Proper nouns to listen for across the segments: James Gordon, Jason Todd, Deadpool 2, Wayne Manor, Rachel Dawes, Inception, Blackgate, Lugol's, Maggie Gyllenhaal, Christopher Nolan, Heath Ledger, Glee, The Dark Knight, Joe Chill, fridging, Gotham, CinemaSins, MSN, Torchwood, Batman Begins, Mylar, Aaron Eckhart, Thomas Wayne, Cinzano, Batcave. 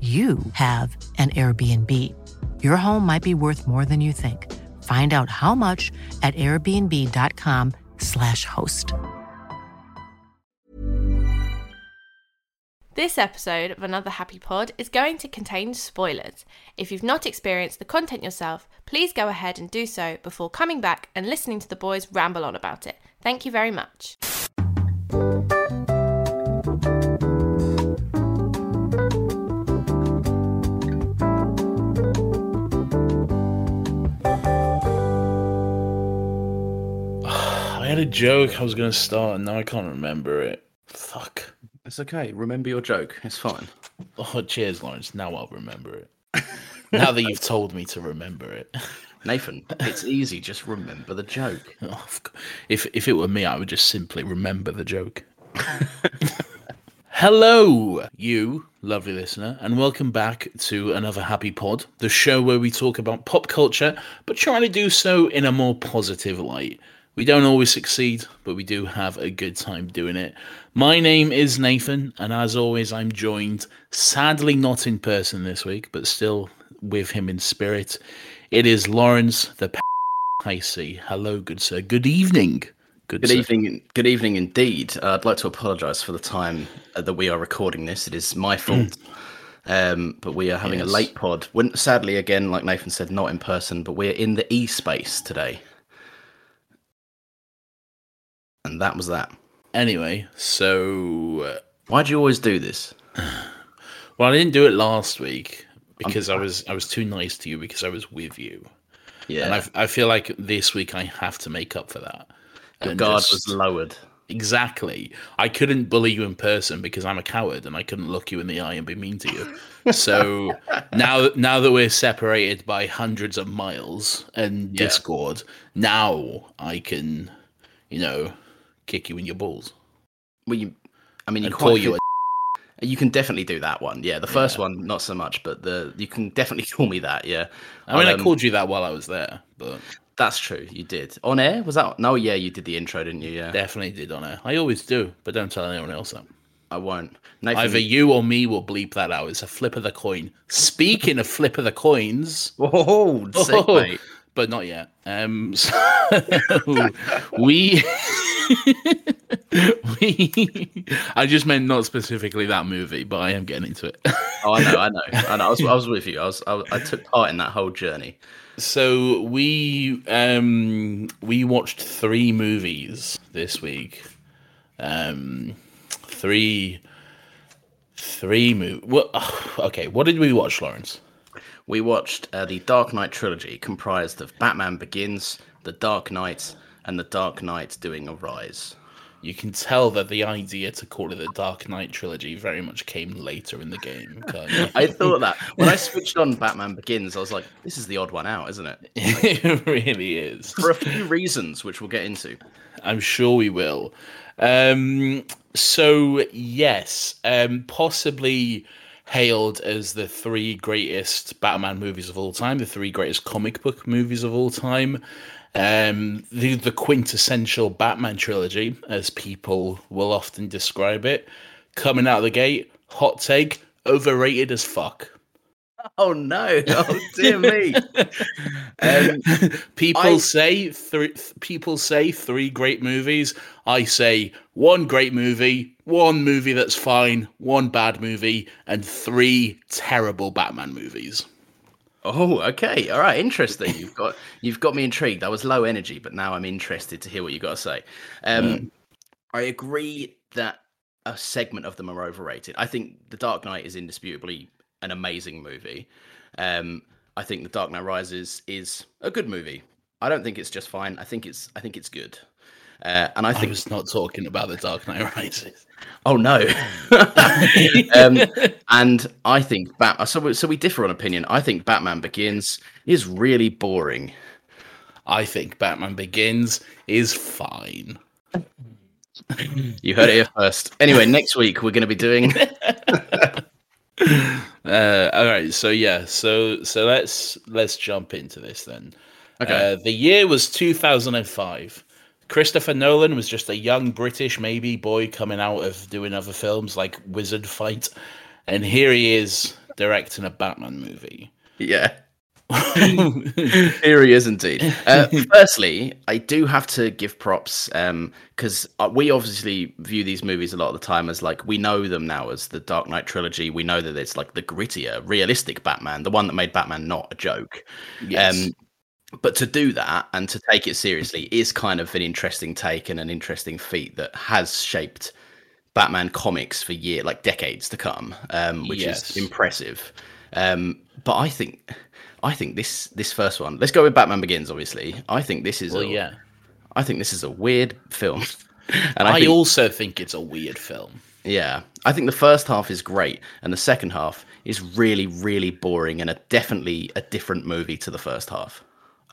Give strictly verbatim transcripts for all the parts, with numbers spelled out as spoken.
you have an Airbnb. Your home might be worth more than you think. Find out how much at airbnb dot com slash host. This episode of Another Happy Pod is going to contain spoilers. If you've not experienced the content yourself, please go ahead and do so before coming back and listening to the boys ramble on about it. Thank you very much. I had a joke I was going to start and now I can't remember it. Fuck. It's okay. Remember your joke. It's fine. Oh, cheers, Lawrence. Now I'll remember it. Now that you've told me to remember it. Nathan, it's easy. Just remember the joke. Oh, if, if it were me, I would just simply remember the joke. Hello, you lovely listener, and welcome back to Another Happy Pod, the show where we talk about pop culture, but trying to do so in a more positive light. We don't always succeed, but we do have a good time doing it. My name is Nathan, and as always, I'm joined, sadly not in person this week, but still with him in spirit. It is Lawrence, the p***. I see. Hello, good sir. Good evening. Good, good sir. evening. Good evening indeed. Uh, I'd like to apologise for the time that we are recording this. It is my fault. Um, but we are having yes. a late pod. When, sadly, again, like Nathan said, not in person, but we're in the e-space today. And that was that. Anyway, so... Uh, why do you always do this? Well, I didn't do it last week because I'm... I was I was too nice to you because I was with you. Yeah. And I, I feel like this week I have to make up for that. Your guard just... was lowered. Exactly. I couldn't bully you in person because I'm a coward and I couldn't look you in the eye and be mean to you. So now now that we're separated by hundreds of miles and yeah. Discord, now I can, you know... kick you in your balls. Well, you, I mean, you and call you. A d- you can definitely do that one. Yeah, the first yeah. one, not so much, but the you can definitely call me that. Yeah, I mean, um, I called you that while I was there, but that's true. You did on air. Was that no? Yeah, you did the intro, didn't you? Yeah, definitely did on air. I always do, but don't tell anyone else that. I won't. Nathan, either you or me will bleep that out. It's a flip of the coin. Speaking of flip of the coins, oh, sick, oh mate. But not yet. Um, so we. we, I just meant not specifically that movie, but I am getting into it. oh, I know, I know, I know. I was, I was with you. I was, I, I took part in that whole journey. So we, um, we watched three movies this week. Um, three, three movies. Well, okay, what did we watch, Lawrence? We watched uh, the Dark Knight trilogy, comprised of Batman Begins, The Dark Knight. And The Dark Knight doing a rise. You can tell that the idea to call it the Dark Knight trilogy very much came later in the game. I thought that. When I switched on Batman Begins, I was like, this is the odd one out, isn't it? Like, it really is. For a few reasons, which we'll get into. I'm sure we will. Um, so, yes, um, possibly hailed as the three greatest Batman movies of all time, the three greatest comic book movies of all time, um, the, the quintessential Batman trilogy, as people will often describe it. Coming out of the gate, hot take, overrated as fuck. Oh no! Oh dear me! um, people I... say three. People say three great movies. I say one great movie, one movie that's fine, one bad movie, and three terrible Batman movies. Oh, okay, all right, interesting. You've got you've got me intrigued. I was low energy, but now I'm interested to hear what you've got to say. Um, mm. I agree that a segment of them are overrated. I think The Dark Knight is indisputably an amazing movie. Um, I think The Dark Knight Rises is a good movie. I don't think it's just fine. I think it's I think it's good. Uh, and I think I was not talking about The Dark Knight Rises. Oh no. um, and I think Bat. So we, so we differ on opinion. I think Batman Begins is really boring. I think Batman Begins is fine. You heard it here first. Anyway, next week we're going to be doing. Uh, all right, so yeah, so so let's let's jump into this then. Okay, uh, the year was two thousand five. Christopher Nolan was just a young British maybe boy coming out of doing other films like Wizard Fight, and here he is directing a Batman movie. Yeah, here he is indeed. Uh, firstly, I do have to give props because um, we obviously view these movies a lot of the time as like we know them now as the Dark Knight trilogy. We know that it's like the grittier, realistic Batman, the one that made Batman not a joke. Yes. Um, but to do that and to take it seriously is kind of an interesting take and an interesting feat that has shaped Batman comics for year, like decades to come, um, which yes. is impressive. Um, but I think. I think this this first one. Let's go with Batman Begins. Obviously, I think this is. Well, a, yeah. I think this is a weird film, and I, I think, also think it's a weird film. Yeah, I think the first half is great, and the second half is really, really boring, and a definitely a different movie to the first half.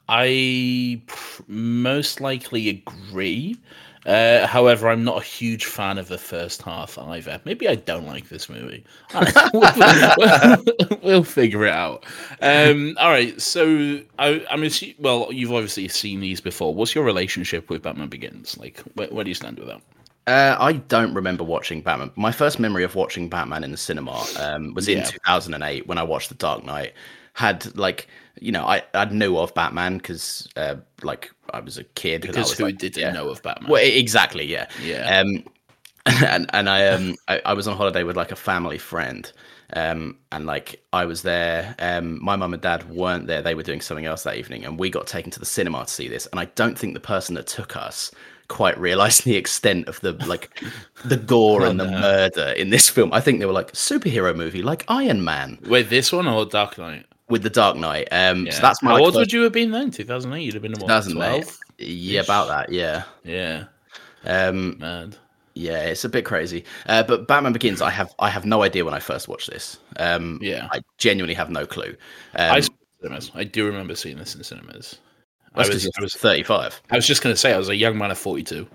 I pr- most likely agree. Uh, however, I'm not a huge fan of the first half either. Maybe I don't like this movie. Right, we'll, we'll figure it out. Um, all right. So I, I'm assuming, well, you've obviously seen these before. What's your relationship with Batman Begins? Like, where, where do you stand with that? Uh, I don't remember watching Batman. My first memory of watching Batman in the cinema um, was in yeah. two thousand eight when I watched The Dark Knight. Had like, you know, I, I knew of Batman because uh, like I was a kid. Because I was who like, didn't yeah. know of Batman? Well, exactly, yeah, yeah. Um, and and I um I, I was on holiday with like a family friend, um, and like I was there. Um, my mum and dad weren't there; they were doing something else that evening, and we got taken to the cinema to see this. And I don't think the person that took us quite realised the extent of the like the gore oh, and the no. murder in this film. I think they were like superhero movie, like Iron Man. Wait, this one or Dark Knight? With The Dark Knight. Um, yeah. So that's my. How old first... would you have been then? two thousand eight? You'd have been twelve? Yeah, about that, yeah. Yeah. Um, Mad. Yeah, it's a bit crazy. Uh, but Batman Begins, I have I have no idea when I first watched this. Um, yeah. I genuinely have no clue. Um, I, I do remember seeing this in cinemas. I was, I was thirty-five. I was just going to say, I was a young man of forty-two.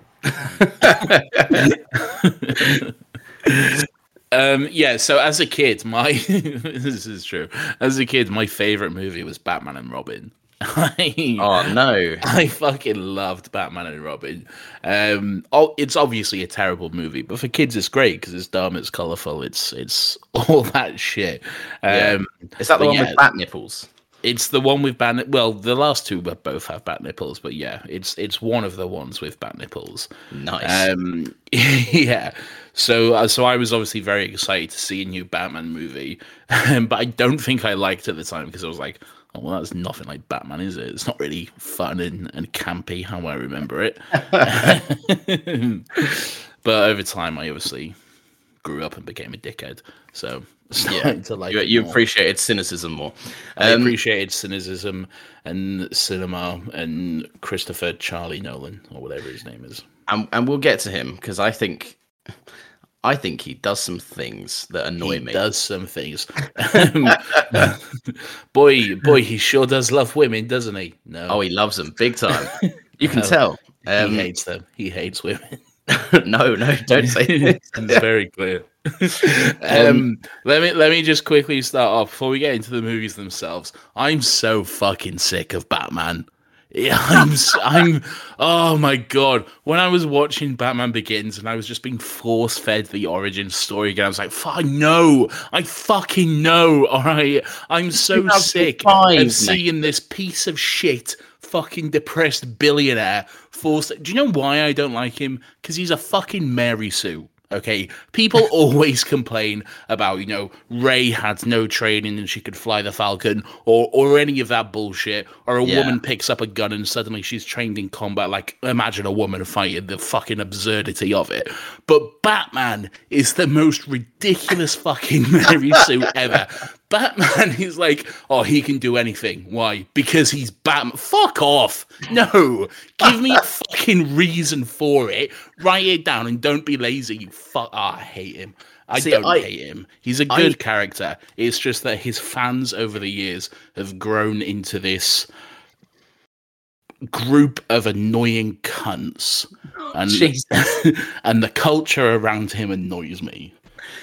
Um, yeah, so as a kid, my this is true. As a kid, my favorite movie was Batman and Robin. I, oh no, I fucking loved Batman and Robin. Um, oh, it's obviously a terrible movie, but for kids, it's great because it's dumb, it's colorful, it's it's all that shit. Um, yeah. Is that the one yeah, with bat nipples? It's the one with bat. Well, the last two both have bat nipples, but yeah, it's it's one of the ones with bat nipples. Nice. Um, yeah. So, uh, so I was obviously very excited to see a new Batman movie, um, but I don't think I liked it at the time because I was like, "Oh, well, that's nothing like Batman, is it? It's not really fun and, and campy how I remember it." But over time, I obviously grew up and became a dickhead. So, yeah, to like you, you appreciated cynicism more. Um, I appreciated cynicism and cinema and Christopher Charlie Nolan or whatever his name is. And and we'll get to him because I think. I think he does some things that annoy he me. He does some things. boy, boy, he sure does love women, doesn't he? No. Oh, he loves them big time. You can no, tell. Um, he hates them. He hates women. no, no, don't say this. It's very clear. um, let me let me just quickly start off before we get into the movies themselves. I'm so fucking sick of Batman. Yeah, I'm, I'm, oh my God. When I was watching Batman Begins and I was just being force fed the origin story again, I was like, fuck, I know, I fucking know, all right? I'm so sick of seeing this piece of shit fucking depressed billionaire forced. Do you know why I don't like him? Because he's a fucking Mary Sue. Okay, people always complain about, you know, Ray had no training and she could fly the Falcon, or or any of that bullshit, or a yeah. woman picks up a gun and suddenly she's trained in combat. Like, imagine a woman fighting, the fucking absurdity of it. But Batman is the most ridiculous fucking Mary Sue ever. Batman is like, oh, he can do anything. Why? Because he's Batman. Fuck off. No. Give me a fucking reason for it. Write it down and don't be lazy, you fuck. Oh, I hate him. I See, don't I, hate him. He's a good I, character. It's just that his fans over the years have grown into this group of annoying cunts. And, and the culture around him annoys me.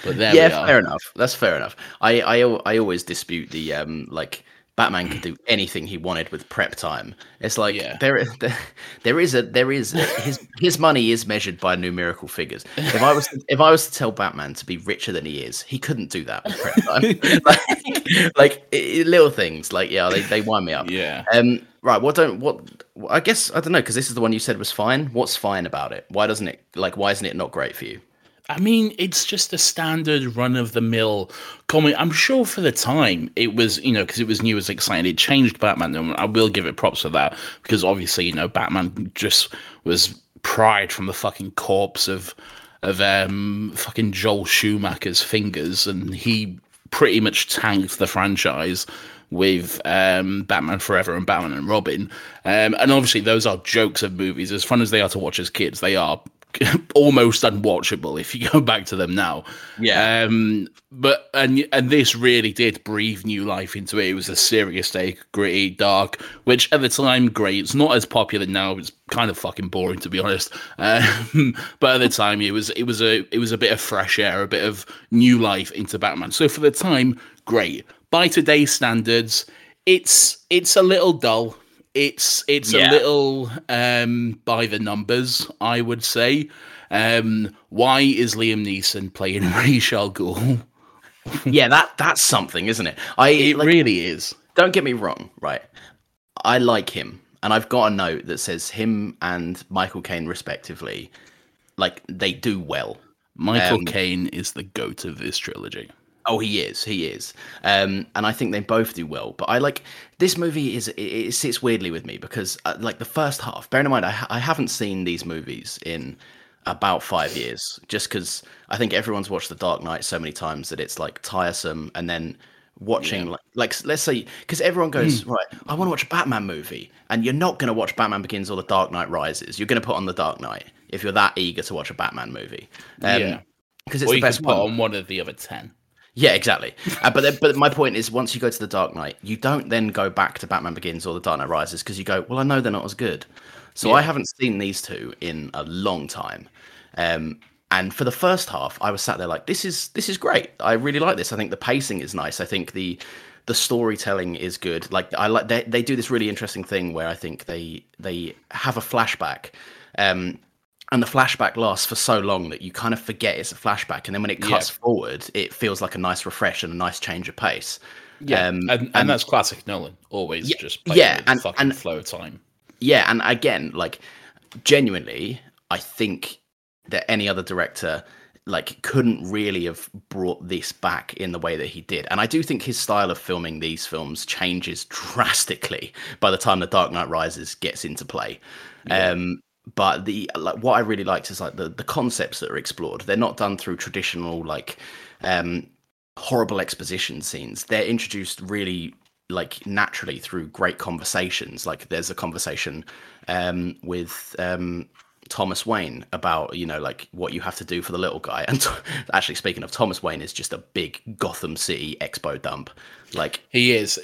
But there yeah, we are. fair enough. That's fair enough. I, I, I always dispute the um like Batman could do anything he wanted with prep time. It's like yeah. there, there there is a there is a, his his money is measured by numerical figures. If I was to, if I was to tell Batman to be richer than he is, he couldn't do that with prep time. like like it, little things like yeah, they they wind me up. Yeah. Um. Right. What don't what I guess I don't know because this is the one you said was fine. What's fine about it? Why doesn't it like why isn't it not great for you? I mean, it's just a standard run-of-the-mill comedy. I'm sure for the time it was, you know, because it was new, it was exciting. It changed Batman. And I will give it props for that because obviously, you know, Batman just was pried from the fucking corpse of of um, fucking Joel Schumacher's fingers, and he pretty much tanked the franchise with um, Batman Forever and Batman and Robin. Um, and obviously, those are jokes of movies. As fun as they are to watch as kids, they are almost unwatchable if you go back to them now. Yeah. Um, but and and this really did breathe new life into it. It was a serious take, gritty, dark, which at the time, great. It's not as popular now. It's kind of fucking boring, to be honest. Um, but at the time, it was it was a it was a bit of fresh air, a bit of new life into Batman. So for the time, great. By today's standards, it's it's a little dull. It's it's yeah. a little um, by the numbers, I would say. Um, why is Liam Neeson playing Rachel Gould? yeah, that that's something, isn't it? I it like, really is. Don't get me wrong, right? I like him, and I've got a note that says him and Michael Caine, respectively, like they do well. Michael um, Caine is the goat of this trilogy. Oh, he is. He is. Um, and I think they both do well. But I like this movie is it, it sits weirdly with me because uh, like the first half, bearing in mind, I, I haven't seen these movies in about five years just because I think everyone's watched The Dark Knight so many times that it's like tiresome. And then watching yeah. like, like, let's say because everyone goes, mm. right, I want to watch a Batman movie. And you're not going to watch Batman Begins or The Dark Knight Rises. You're going to put on The Dark Knight if you're that eager to watch a Batman movie. Um, yeah. Because it's or the best one. Put on one of the other ten. Yeah, exactly. Uh, but then, but my point is, once you go to The Dark Knight, you don't then go back to Batman Begins or The Dark Knight Rises because you go, well, I know they're not as good. So yeah. I haven't seen these two in a long time. Um, and for the first half, I was sat there like, this is this is great. I really like this. I think the pacing is nice. I think the the storytelling is good. Like I like they they do this really interesting thing where I think they they have a flashback. Um, And the flashback lasts for so long that you kind of forget it's a flashback. And then when it cuts yeah. forward, it feels like a nice refresh and a nice change of pace. Yeah, um, and, and, and that's classic Nolan. Always yeah, just play yeah, with and, fucking and, flow time. Yeah, and again, like, genuinely, I think that any other director like couldn't really have brought this back in the way that he did. And I do think his style of filming these films changes drastically by the time The Dark Knight Rises gets into play. Yeah. Um But the like, what I really liked is like the, the concepts that are explored. They're not done through traditional like um, horrible exposition scenes. They're introduced really like naturally through great conversations. Like there's a conversation um, with um, Thomas Wayne about, you know, like what you have to do for the little guy. And t- actually, speaking of, Thomas Wayne is just a big Gotham City expo dump. Like he is.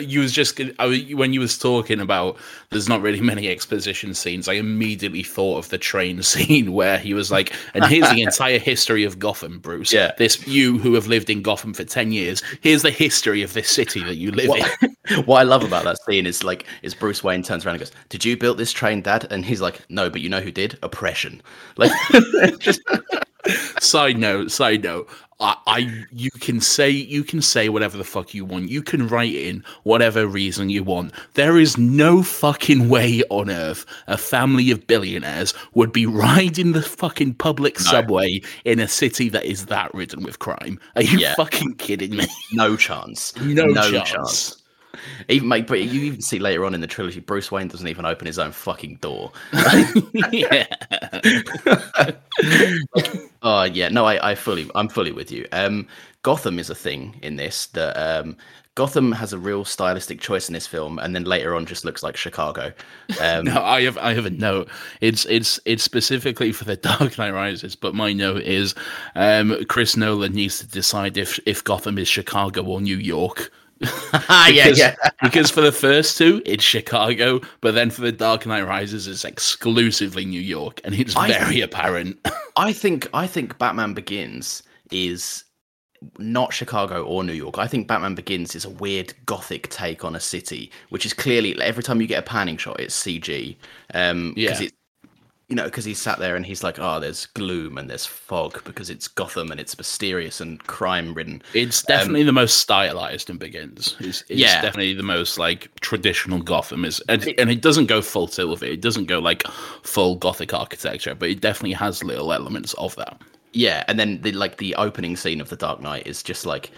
You was just when you was talking about there's not really many exposition scenes. I immediately thought of the train scene where he was like, "And here's the entire history of Gotham, Bruce. Yeah. This you who have lived in Gotham for ten years. Here's the history of this city that you live what, in." What I love about that scene is like is Bruce Wayne turns around and goes, "Did you build this train, Dad?" And he's like, "No, but you know who did? Oppression." Like, just. Side note, side note. I, I, you can say you can say whatever the fuck you want. You can write in whatever reason you want. There is no fucking way on earth a family of billionaires would be riding the fucking public no. subway in a city that is that ridden with crime. Are you yeah. fucking kidding me? No chance. No, no chance. chance. Even like, but you even see later on in the trilogy, Bruce Wayne doesn't even open his own fucking door. yeah. like, oh yeah, no, I, I fully, I'm fully with you. Um, Gotham is a thing in this. That um, Gotham has a real stylistic choice in this film, and then later on just looks like Chicago. Um, no, I have, I have a note. It's, it's, it's specifically for The Dark Knight Rises, but my note is, um, Chris Nolan needs to decide if if Gotham is Chicago or New York. because, yeah, yeah. because for the first two, it's Chicago, but then for The Dark Knight Rises, it's exclusively New York, and it's I very th- apparent. I think I think Batman Begins is not Chicago or New York. I think Batman Begins is a weird gothic take on a city, which is clearly every time you get a panning shot, it's C G. Um, yeah. It's, you know, because he's sat there and he's like, "Oh, there's gloom and there's fog because it's Gotham and it's mysterious and crime-ridden." It's definitely um, the most stylized in Begins. It's, it's yeah. definitely the most like traditional Gotham is, and it, and it doesn't go full tilt with it. It doesn't go like full Gothic architecture, but it definitely has little elements of that. Yeah, and then the like the opening scene of The Dark Knight is just like,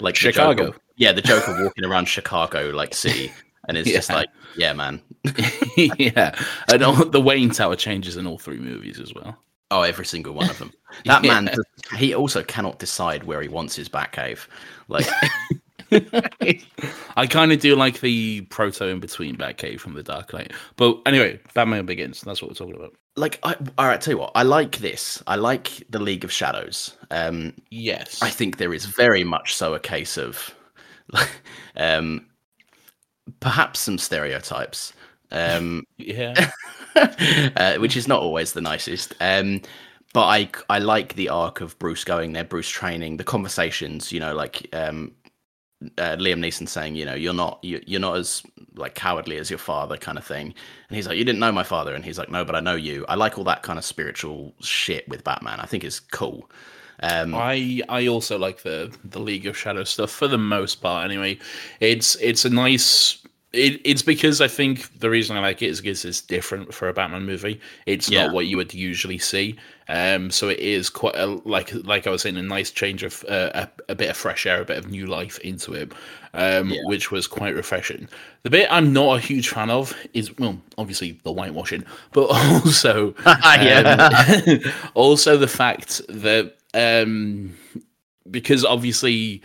like Chicago. The Joker, yeah, the Joker walking around Chicago like city. And it's yeah. just like, yeah, man. yeah. And all, the Wayne Tower changes in all three movies as well. Oh, every single one of them. That yeah. man, does, he also cannot decide where he wants his Batcave. Like, I kind of do like the proto in between Batcave from The Dark Knight. But anyway, Batman Begins. That's what we're talking about. Like, I, all right, tell you what. I like this. I like the League of Shadows. Um, yes. I think there is very much so a case of... um. Perhaps some stereotypes, um, yeah, uh, which is not always the nicest. Um, but I I like the arc of Bruce going there, Bruce training, the conversations. You know, like um, uh, Liam Neeson saying, you know, you're not you, you're not as like cowardly as your father, kind of thing. And he's like, you didn't know my father, and he's like, no, but I know you. I like all that kind of spiritual shit with Batman. I think it's cool. Um, I I also like the the League of Shadows stuff for the most part. Anyway, it's it's a nice. It, it's because I think the reason I like it is because it's different for a Batman movie. It's yeah. not what you would usually see. Um, so it is quite a, like like I was saying, a nice change of uh, a, a bit of fresh air, a bit of new life into it, um, yeah. which was quite refreshing. The bit I'm not a huge fan of is well, obviously the whitewashing, but also um, also the fact that um, because obviously.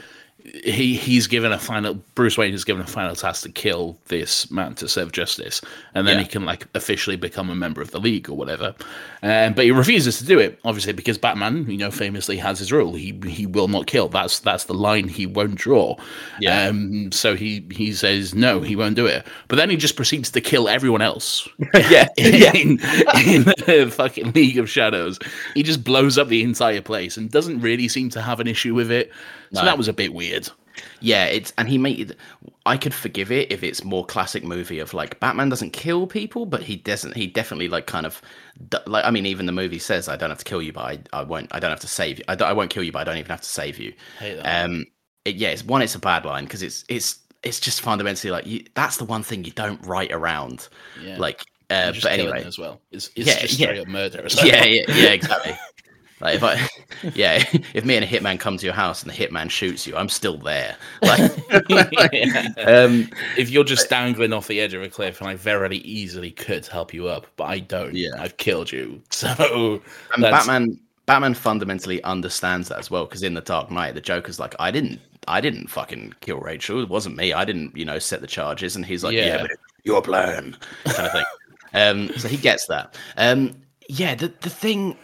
He he's given a final. Bruce Wayne is given a final task to kill this man to serve justice, and then yeah. he can like officially become a member of the League or whatever. Um, but he refuses to do it, obviously, because Batman, you know, famously has his rule: he he will not kill. That's that's the line he won't draw. Yeah. Um, so he he says no, he won't do it. But then he just proceeds to kill everyone else. yeah, yeah. in, in the fucking League of Shadows, he just blows up the entire place and doesn't really seem to have an issue with it. So no. that was a bit weird. Yeah, it's and he made. I could forgive it if it's more classic movie of like Batman doesn't kill people, but he doesn't. He definitely like kind of like. I mean, even the movie says, "I don't have to kill you, but I, I won't. I don't have to save you. I, I won't kill you, but I don't even have to save you." Um, it, yeah, it's one. It's a bad line because it's it's it's just fundamentally like you, that's the one thing you don't write around. Yeah. Like, uh, but anyway, as well, it's, it's yeah, just yeah. straight up murder. As well. Yeah, yeah, yeah, exactly. Like if I, yeah, if me and a hitman come to your house and the hitman shoots you, I'm still there. Like, yeah. um, if you're just dangling off the edge of a cliff, and I very easily could help you up, but I don't. Yeah. I've killed you. So and Batman, Batman fundamentally understands that as well, because in The Dark Knight, the Joker's like, I didn't, I didn't fucking kill Rachel. It wasn't me. I didn't, you know, set the charges. And he's like, yeah, yeah but your plan, kind of thing. Um, so he gets that. Um, yeah, the the thing,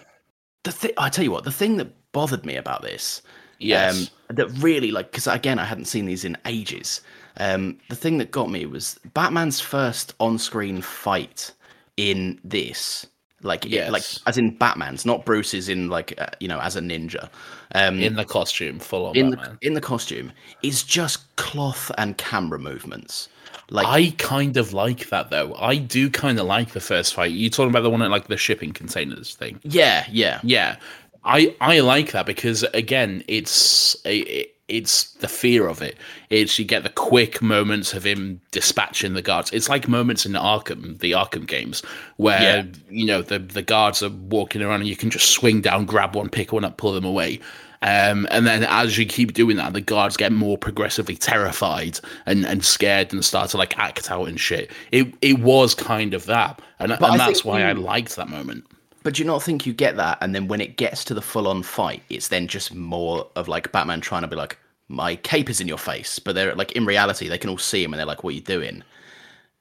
the thing. I tell you what, the thing that bothered me about this, yes, um, that really, like, because again, I hadn't seen these in ages. Um, the thing that got me was Batman's first on-screen fight in this. Like, yes. it, like as in Batman's, not Bruce's in, like, uh, you know, as a ninja. Um, in the costume, full on in Batman. The, in the costume, is just cloth and camera movements. Like, I kind of like that, though. I do kind of like the first fight. You're talking about the one at, like, the shipping containers thing. Yeah, yeah. Yeah. I, I like that because, again, it's... It, It's the fear of it. It's you get the quick moments of him dispatching the guards. It's like moments in Arkham, the Arkham games, where, yeah. you know, the, the guards are walking around and you can just swing down, grab one, pick one up, pull them away. Um, and then as you keep doing that, the guards get more progressively terrified and, and scared and start to, like, act out and shit. It it was kind of that. And, and that's why you... I liked that moment. But do you not think you get that? And then when it gets to the full-on fight, it's then just more of, like, Batman trying to be like, my cape is in your face, but they're like, in reality, they can all see him and they're like, what are you doing?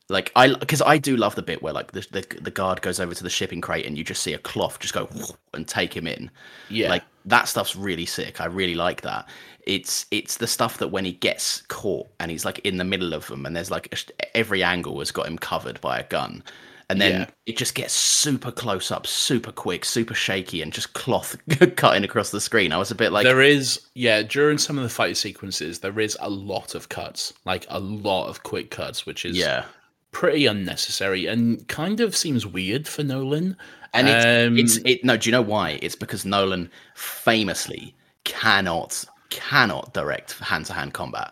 Like, I, because I do love the bit where, like, the, the the guard goes over to the shipping crate and you just see a cloth just go and take him in. Yeah. Like, that stuff's really sick. I really like that. It's it's the stuff that when he gets caught and he's, like, in the middle of them and there's, like, a, every angle has got him covered by a gun. And then yeah. it just gets super close up, super quick, super shaky, and just cloth cutting across the screen. I was a bit like... There is, yeah, during some of the fight sequences, there is a lot of cuts, like a lot of quick cuts, which is yeah. pretty unnecessary and kind of seems weird for Nolan. And um, it's, it's it, no, do you know why? It's because Nolan famously cannot... cannot direct hand-to-hand combat.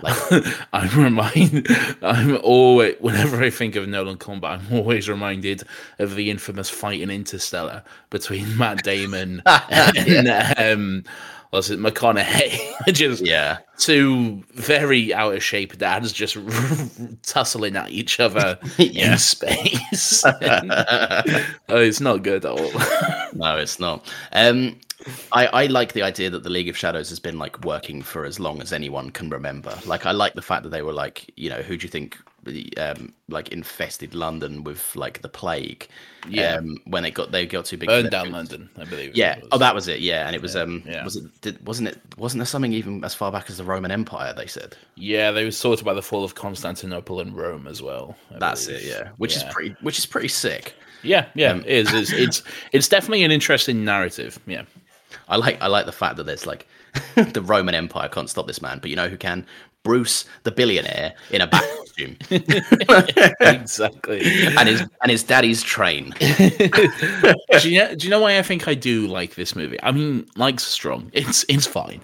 Like, I'm reminded, I'm always, whenever I think of Nolan combat, I'm always reminded of the infamous fight in Interstellar between Matt Damon and, yeah. um, was it McConaughey? Just yeah. two very out of shape dads just tussling at each other in space. Oh, it's not good at all. No, it's not. Um, I, I like the idea that the League of Shadows has been, like, working for as long as anyone can remember. Like, I like the fact that they were like, you know, who do you think, um, like, infested London with, like, the plague? Yeah. Um, when it got they got too big. Burned down London, I believe. Yeah. Oh, that was it. Yeah, and it was. Yeah. Um, yeah. Was it? Did, wasn't it? Wasn't there something even as far back as the Roman Empire? They said. Yeah, they were sort of by the fall of Constantinople and Rome as well. I That's believe. it. Yeah, which yeah. is pretty. Which is pretty sick. Yeah, yeah, um, it is. It's, it's it's definitely an interesting narrative. Yeah. I like I like the fact that there's, like, the Roman Empire can't stop this man, but you know who can? Bruce, the billionaire, in a bat costume. Exactly. And his and his daddy's train. do, you know, do you know why I think I do like this movie? I mean, like's strong. It's it's fine.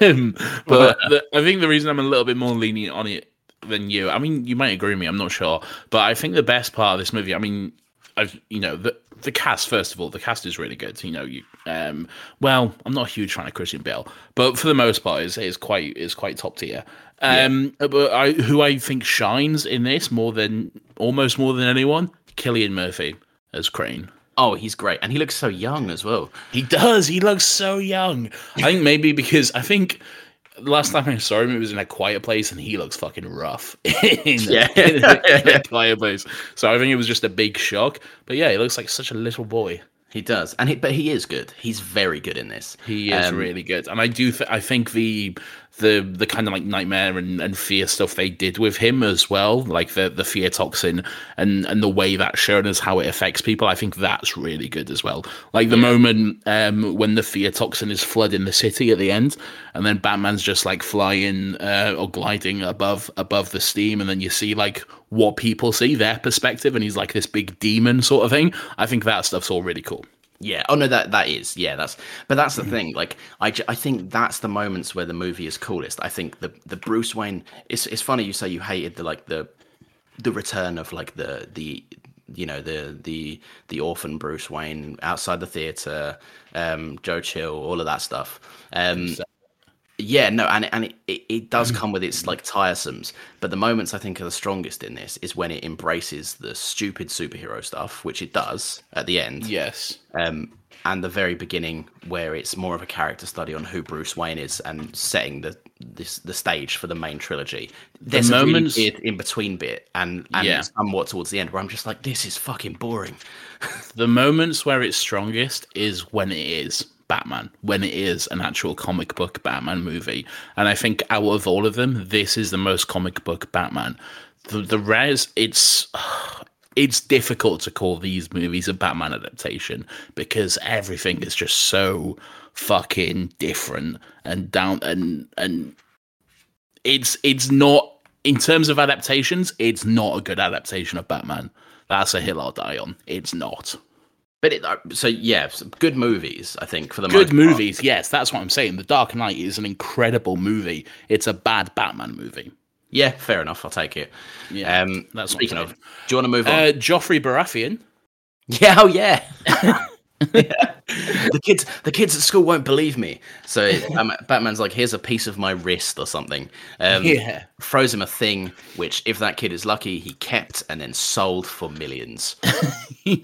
um, but the, I think the reason I'm a little bit more lenient on it than you, I mean, you might agree with me, I'm not sure, but I think the best part of this movie, I mean, I've, you know, the the cast, first of all, the cast is really good. You know, you um, well, I'm not a huge fan of Christian Bale, but for the most part, it's, it's quite it's quite top tier. Um, yeah. But I, who I think shines in this more than almost more than anyone, Cillian Murphy as Crane. Oh, he's great, and he looks so young as well. He does. He looks so young. I think maybe because I think. Last time I saw him, it was in A Quiet Place, and he looks fucking rough in, yeah. in, in, in A Quiet Place. So I think it was just a big shock. But yeah, he looks like such a little boy. He does, and he, but he is good. He's very good in this. He is um, really good, and I do. Th- I think the the the kind of like nightmare and, and fear stuff they did with him as well, like the the fear toxin and and the way that's shown us how it affects people. I think that's really good as well. Like the yeah. moment um, when the fear toxin is flooding the city at the end, and then Batman's just like flying uh, or gliding above above the steam, and then you see like what people see, their perspective, and he's like this big demon sort of thing. I think that stuff's all really cool. Yeah. Oh no, that that is. Yeah, that's. But that's the thing. Like, I, I think that's the moments where the movie is coolest. I think the the Bruce Wayne. It's it's funny you say you hated the like the the return of like the the you know the the the orphan Bruce Wayne outside the theater, um, Joe Chill, all of that stuff. Um, Yeah, no, and and it, it does come with its like tiresomes, but the moments I think are the strongest in this is when it embraces the stupid superhero stuff, which it does at the end. Yes. Um, and the very beginning where it's more of a character study on who Bruce Wayne is and setting the this the stage for the main trilogy. There's the a moments really in between bit and, and yeah. somewhat towards the end where I'm just like, this is fucking boring. The moments where it's strongest is when it is Batman, when it is an actual comic book Batman movie. And I think out of all of them, this is the most comic book Batman. The, the res, it's it's difficult to call these movies a Batman adaptation because everything is just so fucking different and down and and it's it's not, in terms of adaptations, it's not a good adaptation of Batman. That's a hill I'll die on. It's not. But it, so yeah, good movies. I think for the good movies, part. Yes, that's what I'm saying. The Dark Knight is an incredible movie. It's a bad Batman movie. Yeah, fair enough. I'll take it. Yeah, um, that's speaking of. Do you want to move on? Uh, Joffrey Baratheon. Yeah, oh yeah. yeah. The kids, the kids at school won't believe me. So um, Batman's like, "Here's a piece of my wrist or something." Um, yeah, throws him a thing, which, if that kid is lucky, he kept and then sold for millions. Yeah,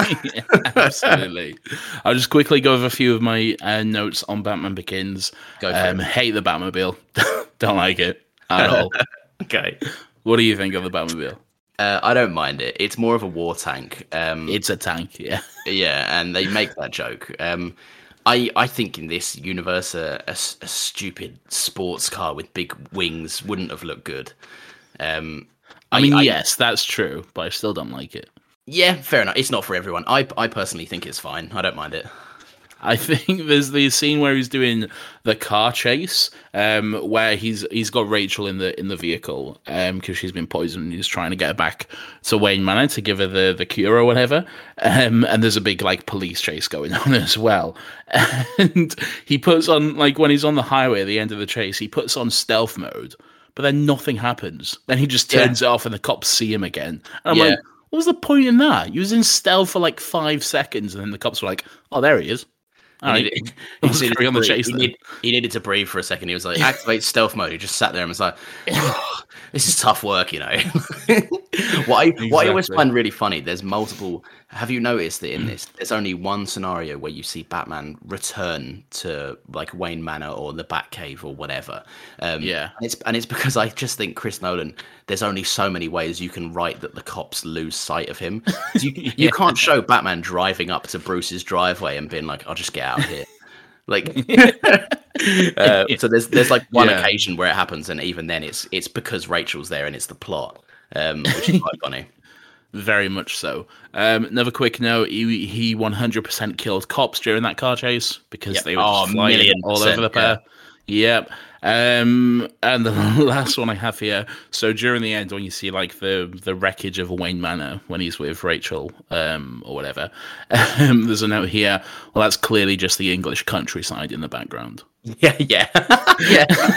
absolutely. I'll just quickly go over a few of my uh, notes on Batman Begins. Go for um, it. Hate the Batmobile. Don't like it at all. Okay, what do you think of the Batmobile? Uh, I don't mind it. It's more of a war tank. Um, it's a tank, yeah. Yeah, and they make that joke. Um, I I think in this universe, a, a, a stupid sports car with big wings wouldn't have looked good. Um, I, I mean, I, yes, that's true, but I still don't like it. Yeah, fair enough. It's not for everyone. I I personally think it's fine. I don't mind it. I think there's the scene where he's doing the car chase, um, where he's he's got Rachel in the in the vehicle because um, she's been poisoned and he's trying to get her back to Wayne Manor to give her the, the cure or whatever. Um, and there's a big like police chase going on as well. And he puts on, like when he's on the highway at the end of the chase, he puts on stealth mode, but then nothing happens. Then he just turns yeah. it off and the cops see him again. And I'm yeah. like, what was the point in that? He was in stealth for like five seconds and then the cops were like, oh, there he is. He needed, he, needed on the chase he, needed, he needed to breathe for a second. He was like, activate stealth mode. He just sat there and was like, oh, this is tough work, you know. What, I, exactly. what I always find really funny, there's multiple... Have you noticed that in mm. this, there's only one scenario where you see Batman return to like Wayne Manor or the Batcave or whatever? Um, yeah. And it's, and it's because I just think Chris Nolan, there's only so many ways you can write that the cops lose sight of him. You, yeah. you can't show Batman driving up to Bruce's driveway and being like, I'll just get out of here. Like, uh, so there's there's like one yeah. occasion where it happens, and even then it's it's because Rachel's there and it's the plot, um, which is quite funny. Very much so. Um, another quick note, he, he one hundred percent killed cops during that car chase because yep. they were oh, just flying million all percent, over the pair. Yeah. Yep. Um, and the last one I have here. So during the end, when you see like the, the wreckage of Wayne Manor when he's with Rachel um, or whatever, um, there's a note here. Well, that's clearly just the English countryside in the background. Yeah, yeah. yeah.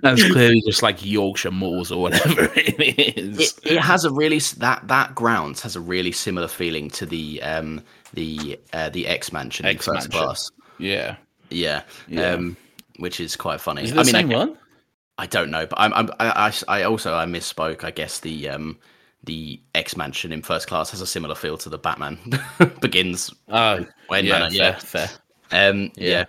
That's clearly just like Yorkshire moors or whatever it is. It, it has a really that that grounds has a really similar feeling to the um the uh, the X Mansion in First Class. Yeah, yeah, yeah. Um, which is quite funny. Is it the I mean, same I, one? I don't know, but I'm, I'm I I also I misspoke. I guess the um the X Mansion in First Class has a similar feel to the Batman Begins. Oh, Wayne yeah, Manor, fair, yeah, fair. Um, yeah, yeah.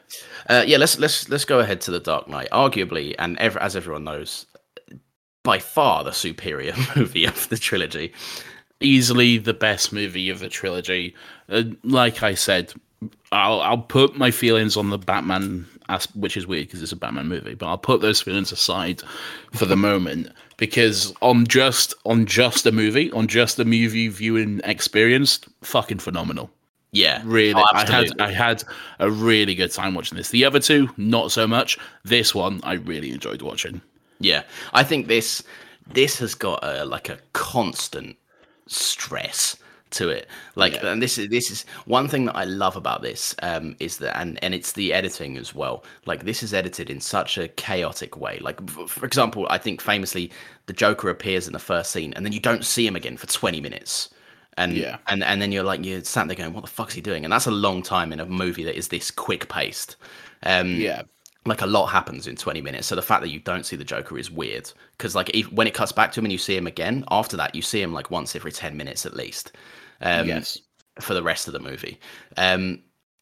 Uh, yeah. Let's let's let's go ahead to The Dark Knight. Arguably, and ev- as everyone knows, by far the superior movie of the trilogy, easily the best movie of the trilogy. Uh, like I said, I'll I'll put my feelings on the Batman, which is weird because it's a Batman movie, but I'll put those feelings aside for the moment because on just on just a movie, on just a movie viewing experience, fucking phenomenal. Yeah, really. Oh, I had I had a really good time watching this. The other two, not so much. This one, I really enjoyed watching. Yeah, I think this this has got a, like a constant stress to it. Like, yeah. and this is this is one thing that I love about this um, is that, and and it's the editing as well. Like, this is edited in such a chaotic way. Like, for example, I think famously the Joker appears in the first scene, and then you don't see him again for twenty minutes. And, yeah. and and then you're like, you're sat there going, what the fuck's he doing? And that's a long time in a movie that is this quick paced. Um, yeah. like a lot happens in twenty minutes. So the fact that you don't see the Joker is weird, because like if, when it cuts back to him and you see him again after that, you see him like once every ten minutes at least. Um, yes. For the rest of the movie. Um,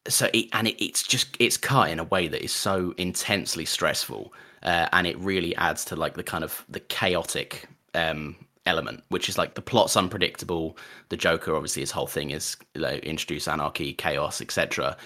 so it, and it, it's just it's cut in a way that is so intensely stressful, uh, and it really adds to like the kind of the chaotic um, element, which is like the plot's unpredictable. The Joker, obviously, his whole thing is you know, introduce anarchy, chaos, et cetera.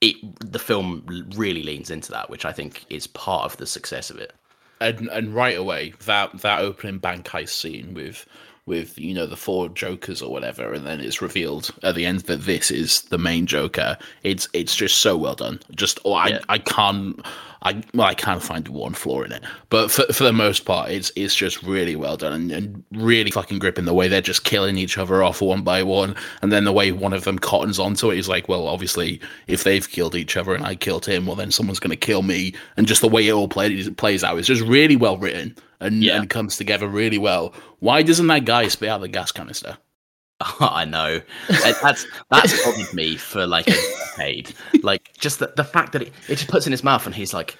It, the film really leans into that, which I think is part of the success of it. And and right away, that that opening bank heist scene with with you know the four Jokers or whatever, and then it's revealed at the end that this is the main Joker. It's it's just so well done. Just oh, I yeah. I can't I well, I can't find one flaw in it. But for for the most part, it's it's just really well done and, and really fucking gripping the way they're just killing each other off one by one, and then the way one of them cottons onto it is like, well, obviously if they've killed each other and I killed him, well then someone's gonna kill me. And just the way it all plays plays out is just really well written and, yeah. and comes together really well. Why doesn't that guy spit out the gas canister? Oh, I know. That's that's bothered me for like a decade. Like just the, the fact that it, it just puts in his mouth and he's like,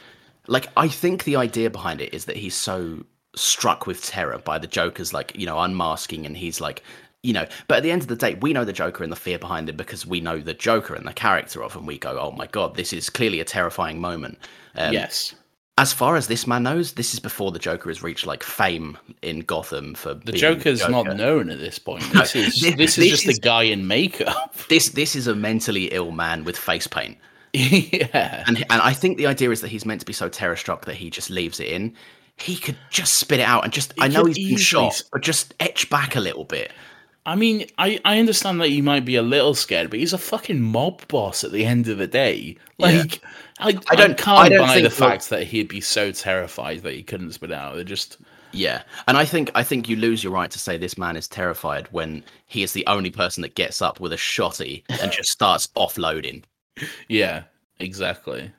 like I think the idea behind it is that he's so struck with terror by the Joker's like, you know, unmasking, and he's like, you know, but at the end of the day, we know the Joker and the fear behind him because we know the Joker and the character of him. We go, oh my God, this is clearly a terrifying moment. Um, yes. As far as this man knows, this is before the Joker has reached like fame in Gotham for the being Joker's Joker. Not known at this point. This is this, this is just is, the guy in makeup. This this is a mentally ill man with face paint. Yeah, and and I think the idea is that he's meant to be so terror struck that he just leaves it in. He could just spit it out and just. He I know he's been shot, but just etch back a little bit. I mean, I, I understand that you might be a little scared, but he's a fucking mob boss at the end of the day. Like, yeah. I, I, I don't I can't I don't buy the fact that he'd be so terrified that he couldn't spit out. They're just yeah. And I think I think you lose your right to say this man is terrified when he is the only person that gets up with a shotty and just starts offloading. Yeah, exactly.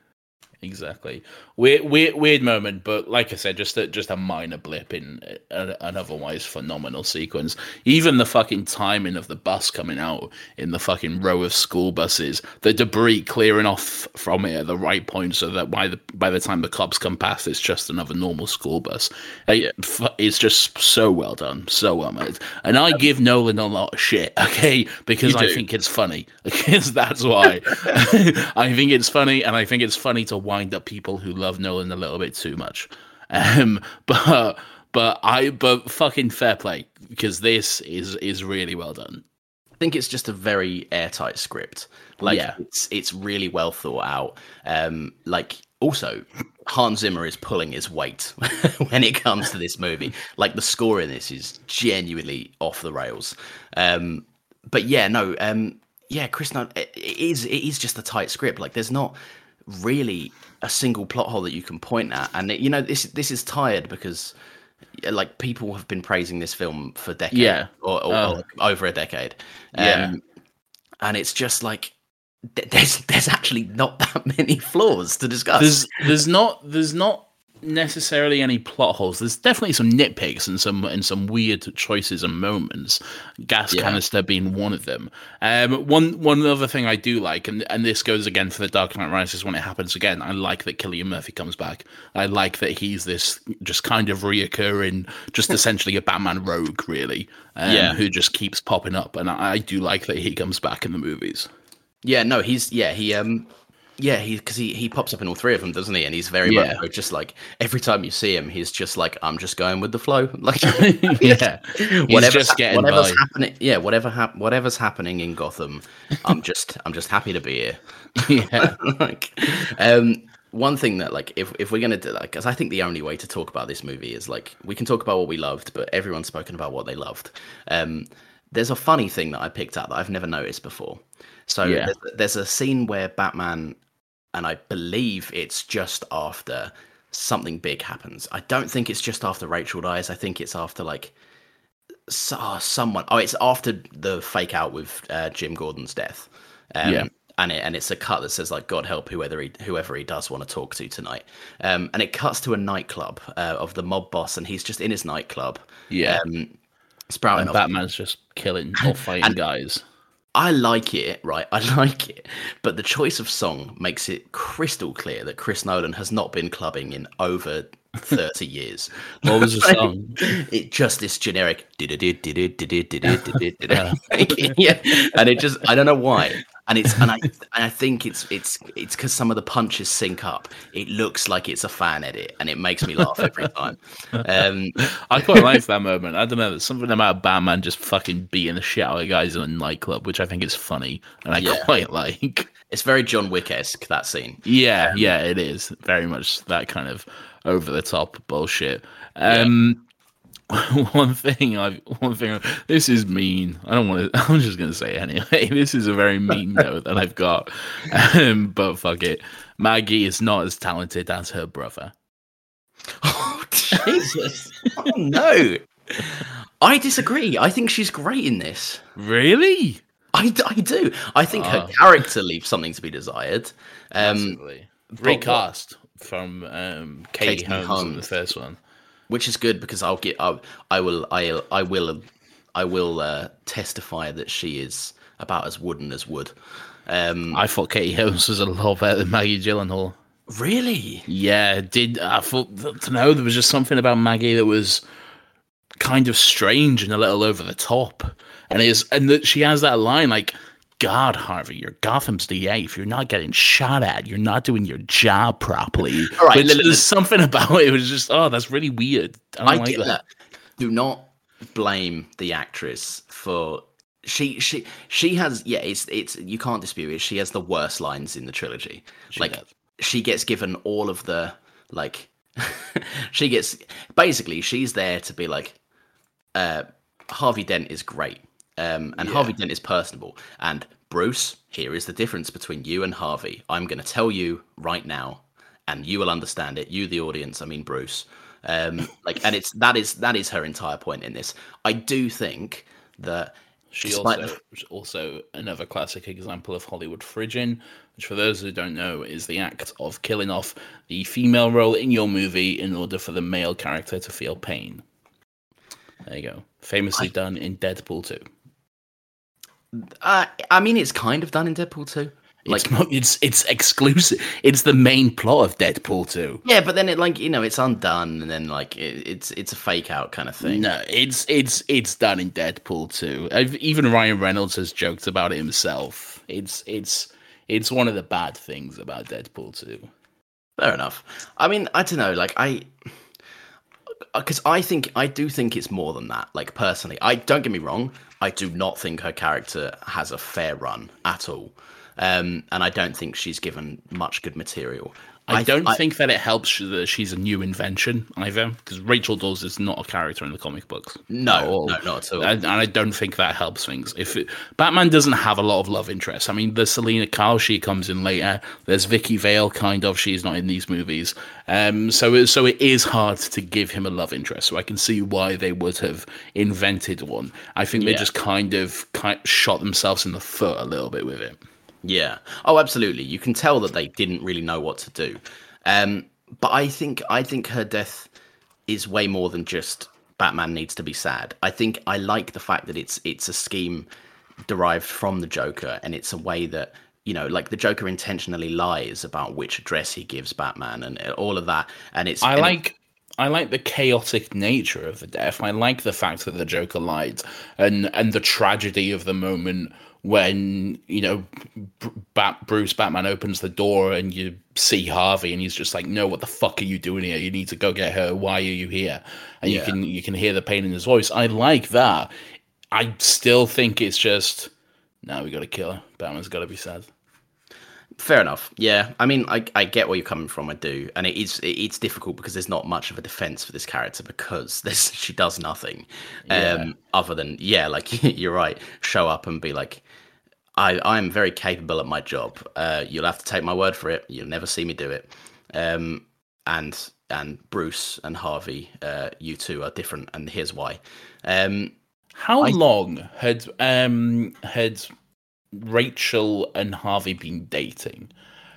Exactly. Weird, weird, weird moment, but like I said, just a, just a minor blip in a, an otherwise phenomenal sequence. Even the fucking timing of the bus coming out in the fucking row of school buses, the debris clearing off from it at the right point, so that by the by the time the cops come past, it's just another normal school bus. It's just so well done, so well made. And I give Nolan a lot of shit, okay, because I think it's funny. Because that's why I think it's funny, and I think it's funny to wind up people who love Nolan a little bit too much, um, but but I but fucking fair play, because this is is really well done. I think it's just a very airtight script. Like yeah. it's it's really well thought out. Um, like also Hans Zimmer is pulling his weight when it comes to this movie. Like the score in this is genuinely off the rails. Um, but yeah, no, um, yeah, Chris, no, it, it is it is just a tight script. Like there's not really a single plot hole that you can point at, and you know this this is tired because like people have been praising this film for decades yeah. or, or, oh. or over a decade um, yeah. and it's just like there's there's actually not that many flaws to discuss. There's there's not there's not necessarily any plot holes. There's definitely some nitpicks and some and some weird choices and moments, gas yeah. canister being one of them. Um, one one other thing I do like, and, and this goes again for The Dark Knight Rises when it happens again, I like that Cillian Murphy comes back. I like that he's this just kind of reoccurring, just essentially a Batman rogue, really, um, yeah. who just keeps popping up, and I, I do like that he comes back in the movies. Yeah, no, he's, yeah, he... um. Yeah, he because he, he pops up in all three of them, doesn't he? And he's very yeah. much just like every time you see him, he's just like, I'm just going with the flow. Like, yeah, whatever's, just getting whatever's by. happening, yeah, whatever hap- whatever's happening in Gotham, I'm just I'm just happy to be here. Yeah, like, um, one thing that like if if we're gonna do like, because I think the only way to talk about this movie is like we can talk about what we loved, but everyone's spoken about what they loved. Um, there's a funny thing that I picked up that I've never noticed before. So yeah. there's, there's a scene where Batman. And I believe it's just after something big happens. I don't think it's just after Rachel dies. I think it's after like oh, someone. Oh, it's after the fake out with uh, Jim Gordon's death. Um, yeah. And it, and it's a cut that says like, God help whoever he, whoever he does want to talk to tonight. Um, and it cuts to a nightclub uh, of the mob boss, and he's just in his nightclub. Yeah. Um, sprouting and off. Batman's just killing or fighting and, guys. I like it, right? I like it. But the choice of song makes it crystal clear that Chris Nolan has not been clubbing in over thirty years. What was the song? It just this generic did it did did it did it did it did it yeah, and it just I don't know why. And it's and I and I think it's it's it's because some of the punches sync up. It looks like it's a fan edit, and it makes me laugh every time. Um, I quite like that moment. I don't know, there's something about Batman just fucking beating the shit out of guys in a nightclub, which I think is funny, and I yeah. quite like. It's very John Wick-esque, that scene. Yeah, um, yeah, it is very much that kind of over the top bullshit. Um, yeah. One thing, I one thing. I've, this is mean. I don't want to. I'm just gonna say it anyway. This is a very mean note that I've got. Um, but fuck it. Maggie is not as talented as her brother. Oh Jesus! Oh no, I disagree. I think she's great in this. Really? I, I do. I think oh. her character leaves something to be desired. Um, Recast what? from um, Katie, Katie Holmes, Holmes in the first one. Which is good because I'll get I, I will I I will I will uh, testify that she is about as wooden as wood. Um, I thought Katie Holmes was a lot better than Maggie Gyllenhaal. Really? Yeah. Did I thought no? There was just something about Maggie that was kind of strange and a little over the top, and is and that she has that line like, God, Harvey, you're Gotham's D A. If you're not getting shot at, you're not doing your job properly. All right, but so there's something about it. It was just, oh, that's really weird. I, don't I like get that. that. Do not blame the actress for she she she has. Yeah, it's it's you can't dispute it. She has the worst lines in the trilogy. She like does. She gets given all of the like. she gets basically she's there to be like, uh, Harvey Dent is great. Um, and yeah. Harvey Dent is personable. And Bruce, here is the difference between you and Harvey. I'm going to tell you right now, and you will understand it. You, the audience, I mean Bruce. Um, like, and it's that is that is her entire point in this. I do think that she also the... also another classic example of Hollywood fridging, which for those who don't know is the act of killing off the female role in your movie in order for the male character to feel pain. There you go. Famously I... done in Deadpool two. Uh, I mean, it's kind of done in Deadpool two. Like, it's, not, it's it's exclusive. It's the main plot of Deadpool two. Yeah, but then it like you know it's undone, and then like it, it's it's a fake out kind of thing. No, it's it's it's done in Deadpool two. I've, even Ryan Reynolds has joked about it himself. It's it's it's one of the bad things about Deadpool two. Fair enough. I mean, I don't know. Like I. Because I think I do think it's more than that. Like personally, I don't get me wrong. I do not think her character has a fair run at all, um, and I don't think she's given much good material. I, I don't I, think that it helps that she's a new invention either, because Rachel Dawes is not a character in the comic books. No, no, not at all. And, and I don't think that helps things. If it, Batman doesn't have a lot of love interests. I mean, there's Selina Kyle, she comes in later. There's Vicky Vale, kind of. She's not in these movies. Um, so, so it is hard to give him a love interest. So I can see why they would have invented one. I think they yeah. just kind of, kind of shot themselves in the foot a little bit with it. Yeah. Oh, absolutely. You can tell that they didn't really know what to do. Um, but I think I think her death is way more than just Batman needs to be sad. I think I like the fact that it's it's a scheme derived from the Joker, and it's a way that, you know, like the Joker intentionally lies about which address he gives Batman and all of that. And it's I and like. It, I like the chaotic nature of the death. I like the fact that the Joker lied and, and the tragedy of the moment when, you know, Bat- Bruce Batman opens the door and you see Harvey and he's just like, no, what the fuck are you doing here? You need to go get her. Why are you here? And yeah. you can you can hear the pain in his voice. I like that. I still think it's just, no, we got to kill her. Batman's got to be sad. Fair enough. Yeah, I mean, I I get where you're coming from. I do, and it is it, it's difficult because there's not much of a defense for this character because this, she does nothing, yeah. um, other than yeah, like you're right, show up and be like, I I'm very capable at my job. Uh, you'll have to take my word for it. You'll never see me do it. Um, and and Bruce and Harvey, uh, you two are different, and here's why. Um, how I, long had um had Rachel and Harvey been dating?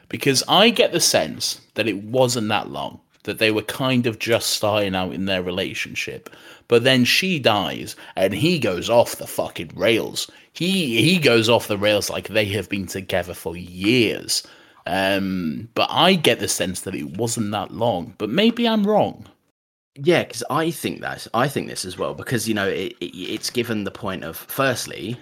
Because I get the sense that it wasn't that long. that they were kind of just starting out in their relationship. But then she dies, and he goes off the fucking rails. He he goes off the rails like they have been together for years. Um, but I get the sense that it wasn't that long. But maybe I'm wrong. Yeah, because I think that I think this as well. Because you know, it, it, it's given the point of firstly,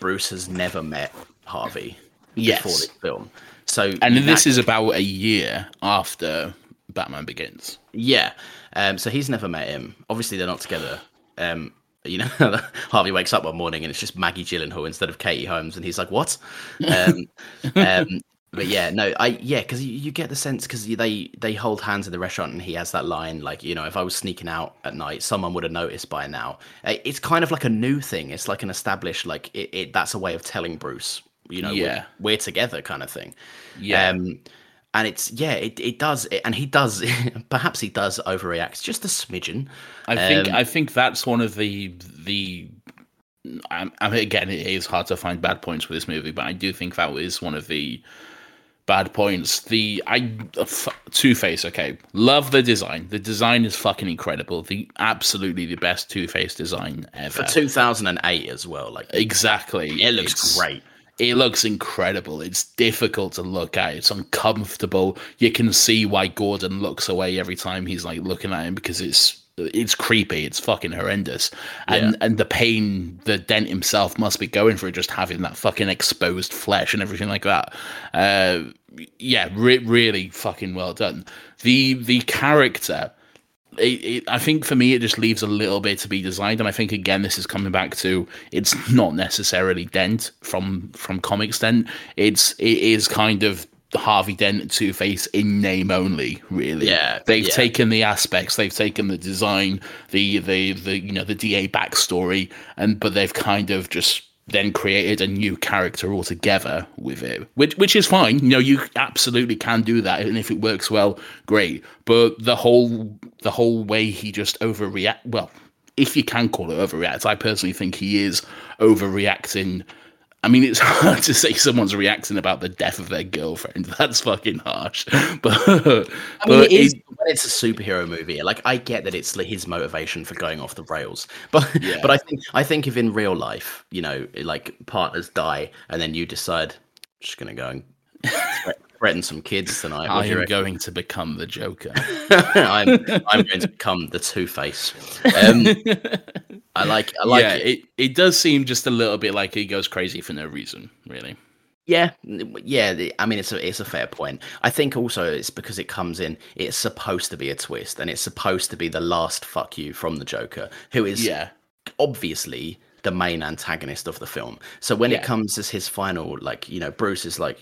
Bruce has never met Harvey yes. before this film. So and this that... is about a year after Batman Begins. Yeah, um, so he's never met him. Obviously, they're not together. Um, you know, Harvey wakes up one morning and it's just Maggie Gyllenhaal instead of Katie Holmes, and he's like, "What?" Um, um, but yeah, no, I yeah, because you, you get the sense because they they hold hands in the restaurant, and he has that line like, you know, if I was sneaking out at night, someone would have noticed by now. It's kind of like a new thing. It's like an established like it. it that's a way of telling Bruce, you know, yeah. we're, we're together kind of thing. Yeah. Um, And it's, yeah, it, it does. It, and he does, perhaps he does overreact, just a smidgen. I think um, I think that's one of the, the I, I mean, again, it is hard to find bad points with this movie, but I do think that is one of the bad points. The, I, Two Face, okay, love the design. The design is fucking incredible. The absolutely the best Two Face design ever. For two thousand eight as well. like Exactly. It looks it's, great. It looks incredible. It's difficult to look at. It's uncomfortable. You can see why Gordon looks away every time he's like looking at him because it's it's creepy. It's fucking horrendous. And yeah. and the pain that Dent himself must be going through just having that fucking exposed flesh and everything like that. Uh, yeah, re- really fucking well done. The the character. It, it, I think for me it just leaves a little bit to be designed, and I think again this is coming back to it's not necessarily Dent from from comics Dent. It's it is kind of Harvey Dent, Two Face in name only, really. Yeah, they've yeah. taken the aspects, they've taken the design, the the the you know the D A backstory, and but they've kind of just then created a new character altogether with it, which which is fine. You know, you absolutely can do that, and if it works well, great. But the whole the whole way he just overreact. Well, if you can call it overreact, I personally think he is overreacting. I mean, it's hard to say someone's reacting about the death of their girlfriend. That's fucking harsh. But, but I mean, it is, it, when it's a superhero movie. Like, I get that it's his motivation for going off the rails. But yeah. but I think I think if in real life, you know, like partners die, and then you decide I'm just gonna go and threaten some kids tonight. I am going to become the Joker. I'm I'm going to become the Two Face. Um, I like I like yeah, it. it. It does seem just a little bit like he goes crazy for no reason, really. Yeah, yeah. I mean, it's a it's a fair point. I think also it's because it comes in. It's supposed to be a twist, and it's supposed to be the last fuck you from the Joker, who is yeah. obviously the main antagonist of the film. So when yeah. it comes as his final, like, you know, Bruce is like,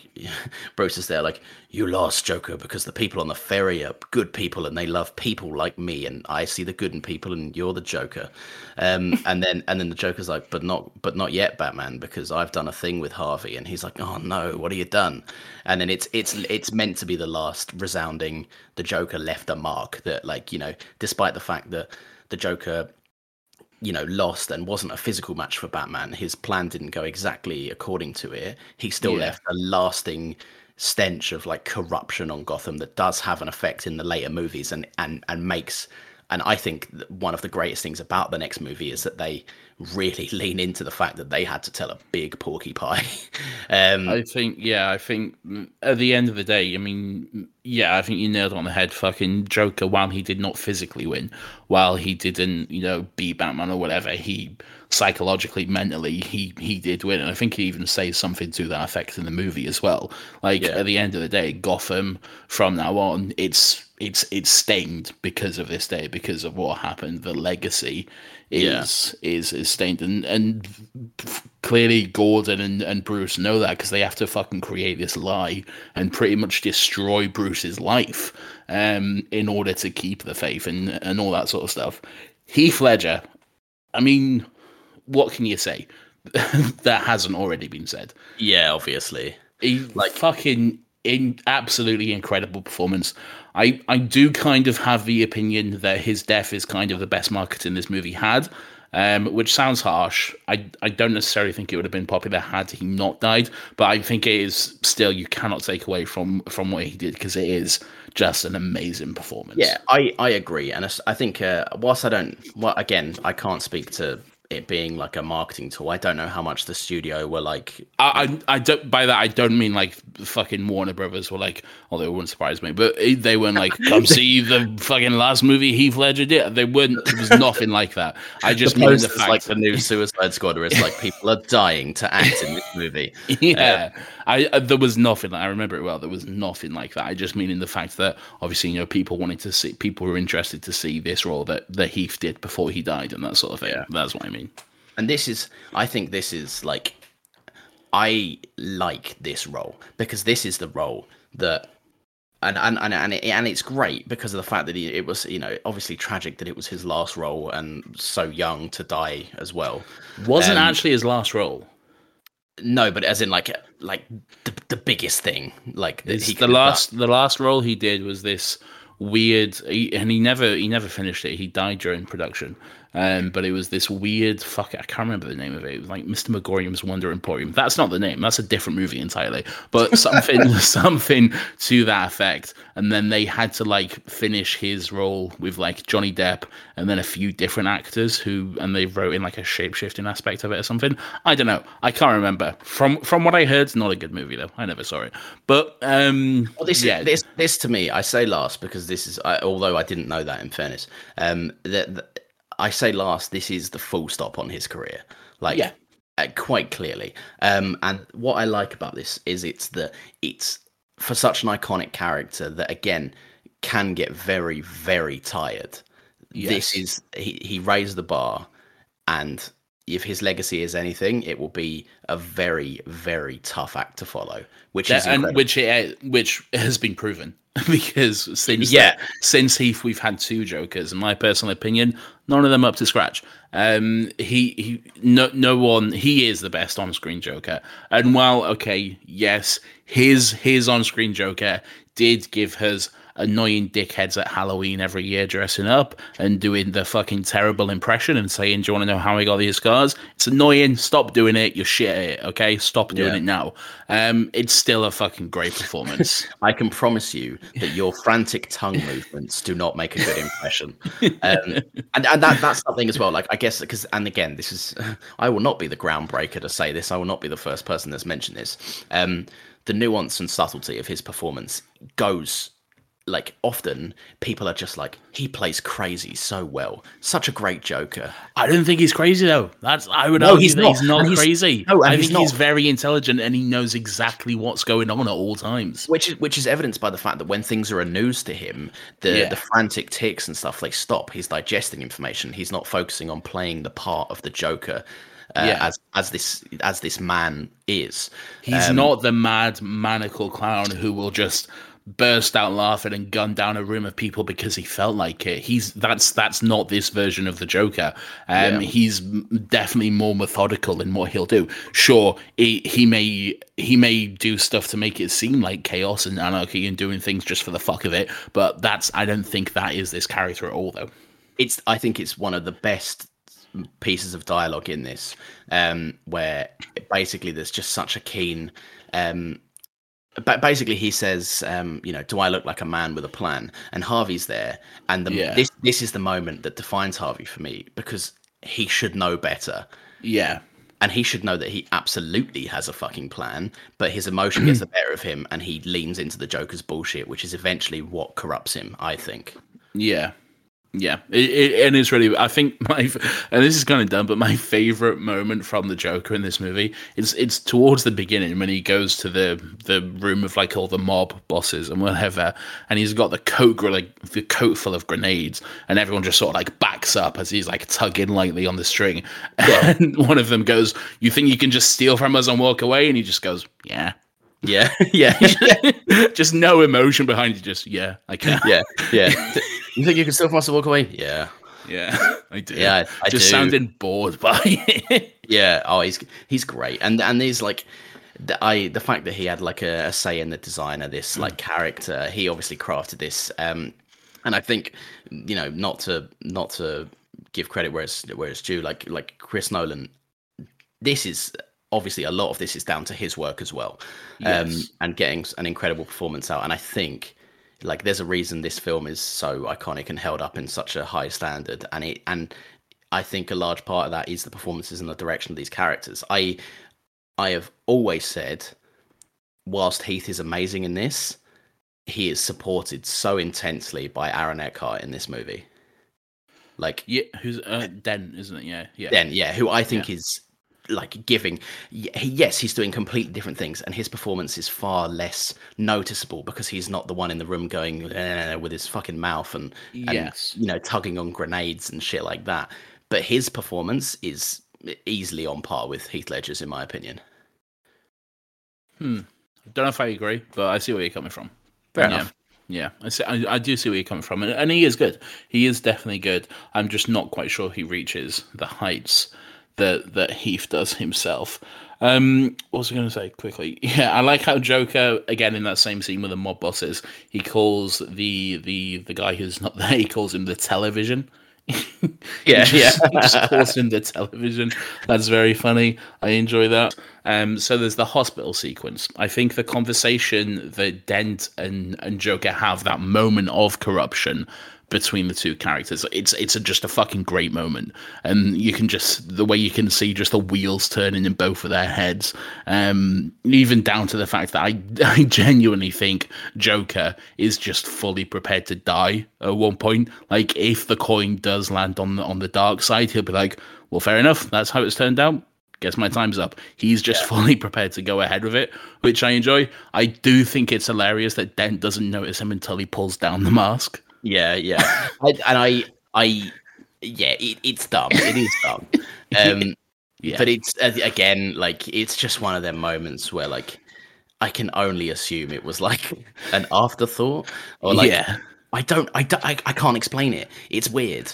Bruce is there like, you lost, Joker, because the people on the ferry are good people and they love people like me, and I see the good in people, and you're the Joker. Um, and then and then the Joker's like, but not but not yet, Batman, because I've done a thing with Harvey. And he's like, oh no, what have you done? And then it's it's it's meant to be the last resounding. The Joker left a mark that, like, you know, despite the fact that the Joker, you know, lost and wasn't a physical match for Batman, his plan didn't go exactly according to it. He still yeah. left a lasting stench of like corruption on Gotham that does have an effect in the later movies, and and and makes and I think one of the greatest things about the next movie is that they really lean into the fact that they had to tell a big porky pie. um I think yeah I think at the end of the day, I mean, yeah I think you nailed it on the head. Fucking Joker, while he did not physically win, while he didn't, you know, beat Batman or whatever, he psychologically, mentally, he he did win. And I think he even says something to that effect in the movie as well, like yeah. at the end of the day, Gotham from now on, it's it's it's stained because of this day, because of what happened. The legacy is yeah. is is stained, and and clearly Gordon and, and Bruce know that, because they have to fucking create this lie and pretty much destroy Bruce's life um in order to keep the faith and and all that sort of stuff. Heath Ledger, I mean, what can you say that hasn't already been said? Yeah, obviously. He, like, fucking in absolutely incredible performance. I, I do kind of have the opinion that his death is kind of the best marketing this movie had, um, which sounds harsh. I, I don't necessarily think it would have been popular had he not died, but I think it is still, you cannot take away from, from what he did, because it is just an amazing performance. Yeah, I, I agree. And I think uh, whilst I don't, well, again, I can't speak to it being like a marketing tool. I don't know how much the studio were like. I, I, I don't, by that, I don't mean like fucking Warner Brothers were like, although it wouldn't surprise me, but they weren't like, come see the fucking last movie Heath Ledger did. They weren't, it was nothing like that. I just the mean the fact. Like the new Suicide Squad where it's like people are dying to act in this movie. Yeah. Uh, I, uh, there was nothing, like, I remember it well, there was nothing like that. I just mean in the fact that obviously, you know, people wanted to see, people were interested to see this role that, that Heath did before he died and that sort of thing. Yeah. That's what I mean. And this is, I think this is like, I like this role because this is the role that, and and and and, it, and it's great because of the fact that he, it was, you know, obviously tragic that it was his last role and so young to die as well. Wasn't um, actually his last role. No, but as in like like the, the biggest thing. Like that he the last done. the last role he did was this weird, he, and he never he never finished it. He died during production. Um, but it was this weird fuck it, I can't remember the name of it. It was like Mister Megorium's Wonder Emporium. That's not the name. That's a different movie entirely. But something something to that effect. And then they had to like finish his role with like Johnny Depp and then a few different actors who, and they wrote in like a shape-shifting aspect of it or something. I don't know. I can't remember. From from what I heard, it's not a good movie though. I never saw it. But um, well, this, yeah. this this to me, I say last because this is I, although I didn't know that in fairness. Um, that. The, I say last, this is the full stop on his career. Like, yeah. uh, quite clearly. Um, and what I like about this is it's the, it's for such an iconic character that, again, can get very, very tired. Yes. This is, he, he raised the bar. And if his legacy is anything, it will be a very, very tough act to follow. Which that, is incredible. And which, it, which has been proven. Because since yeah. the, since Heath, we've had two Jokers. In my personal opinion, none of them up to scratch. Um, he he, no no one. He is the best on-screen Joker. And while okay, yes, his his on-screen Joker did give us annoying dickheads at Halloween every year dressing up and doing the fucking terrible impression and saying, do you want to know how I got these scars? It's annoying. Stop doing it. You're shit at it. Okay. Stop doing yeah. it now. Um, it's still a fucking great performance. I can promise you that your frantic tongue movements do not make a good impression. Um, and, and that, that's something as well. Like, I guess, because, and again, this is, I will not be the groundbreaker to say this. I will not be the first person that's mentioned this. Um, the nuance and subtlety of his performance goes, like, often people are just like, he plays crazy so well. Such a great Joker. I don't think he's crazy though. That's I would no, argue he's that not. he's not and crazy. He's, no, I he's think not. he's very intelligent and he knows exactly what's going on at all times. Which is which is evidenced by the fact that when things are a news to him, the yeah. the frantic tics and stuff, they stop. He's digesting information. He's not focusing on playing the part of the Joker. Uh, yeah. as as this as this man is. He's um, not the mad maniacal clown who will just burst out laughing and gun down a room of people because he felt like it. He's that's that's not this version of the Joker. Um, yeah. He's definitely more methodical in what he'll do. Sure, he, he may he may do stuff to make it seem like chaos and anarchy and doing things just for the fuck of it. But that's I don't think that is this character at all, though. It's I think it's one of the best pieces of dialogue in this, um, where basically there's just such a keen. Um, But basically, he says, um, you know, do I look like a man with a plan? And Harvey's there. And the, yeah. this this is the moment that defines Harvey for me because he should know better. Yeah. And he should know that he absolutely has a fucking plan, but his emotion gets the better of him and he leans into the Joker's bullshit, which is eventually what corrupts him, I think. Yeah. Yeah, it, it, and it's really, I think, my and this is kind of dumb, but my favourite moment from the Joker in this movie is it's towards the beginning when he goes to the, the room of, like, all the mob bosses and whatever, and he's got the coat, like, the coat full of grenades, and everyone just sort of, like, backs up as he's, like, tugging lightly on the string. Yeah. And one of them goes, you think you can just steal from us and walk away? And he just goes, yeah. Yeah, yeah. Just no emotion behind you, just, yeah, I can. Yeah, yeah. You think you can still force to walk away? Yeah. Yeah, I do. Yeah, I, I just do. Sounding bored by it. Yeah, oh, he's he's great. And and he's like, the, I the fact that he had like a, a say in the design of this like character, he obviously crafted this. Um, and I think, you know, not to not to give credit where it's, where it's due, like like Chris Nolan, this is... Obviously, a lot of this is down to his work as well, yes. um, and getting an incredible performance out. And I think, like there's a reason this film is so iconic and held up in such a high standard, and it and I think a large part of that is the performances and the direction of these characters. I I have always said, whilst Heath is amazing in this, he is supported so intensely by Aaron Eckhart in this movie. Like, yeah, who's uh, Dent, isn't it? Yeah, yeah, Dent, yeah, who I think yeah. is like giving. Yes, he's doing completely different things, and his performance is far less noticeable because he's not the one in the room going eh, with his fucking mouth and, yes. and you know tugging on grenades and shit like that. But his performance is easily on par with Heath Ledger's, in my opinion. Hmm. I don't know if I agree, but I see where you're coming from. Fair yeah. enough. Yeah, I, see, I, I do see where you're coming from. And, and he is good. He is definitely good. I'm just not quite sure he reaches the heights that, that Heath does himself. Um, what was I going to say quickly? Yeah, I like how Joker, again, in that same scene with the mob bosses, he calls the the, the guy who's not there, he calls him the television. yeah, yeah. Just calls him the television. That's very funny. I enjoy that. Um, so there's the hospital sequence. I think the conversation that Dent and, and Joker have, that moment of corruption between the two characters, it's it's a, just a fucking great moment. And you can just, the way you can see just the wheels turning in both of their heads, um, even down to the fact that I, I genuinely think Joker is just fully prepared to die at one point. Like, if the coin does land on the, on the dark side, he'll be like, well, fair enough, that's how it's turned out. Guess my time's up. He's just yeah. fully prepared to go ahead with it, which I enjoy. I do think it's hilarious that Dent doesn't notice him until he pulls down the mask. Yeah, yeah, I, and I, I, yeah, it, it's dumb. It is dumb, um, yeah. But it's again like it's just one of them moments where like I can only assume it was like an afterthought, or like yeah. I don't, I, don't, I, I can't explain it. It's weird.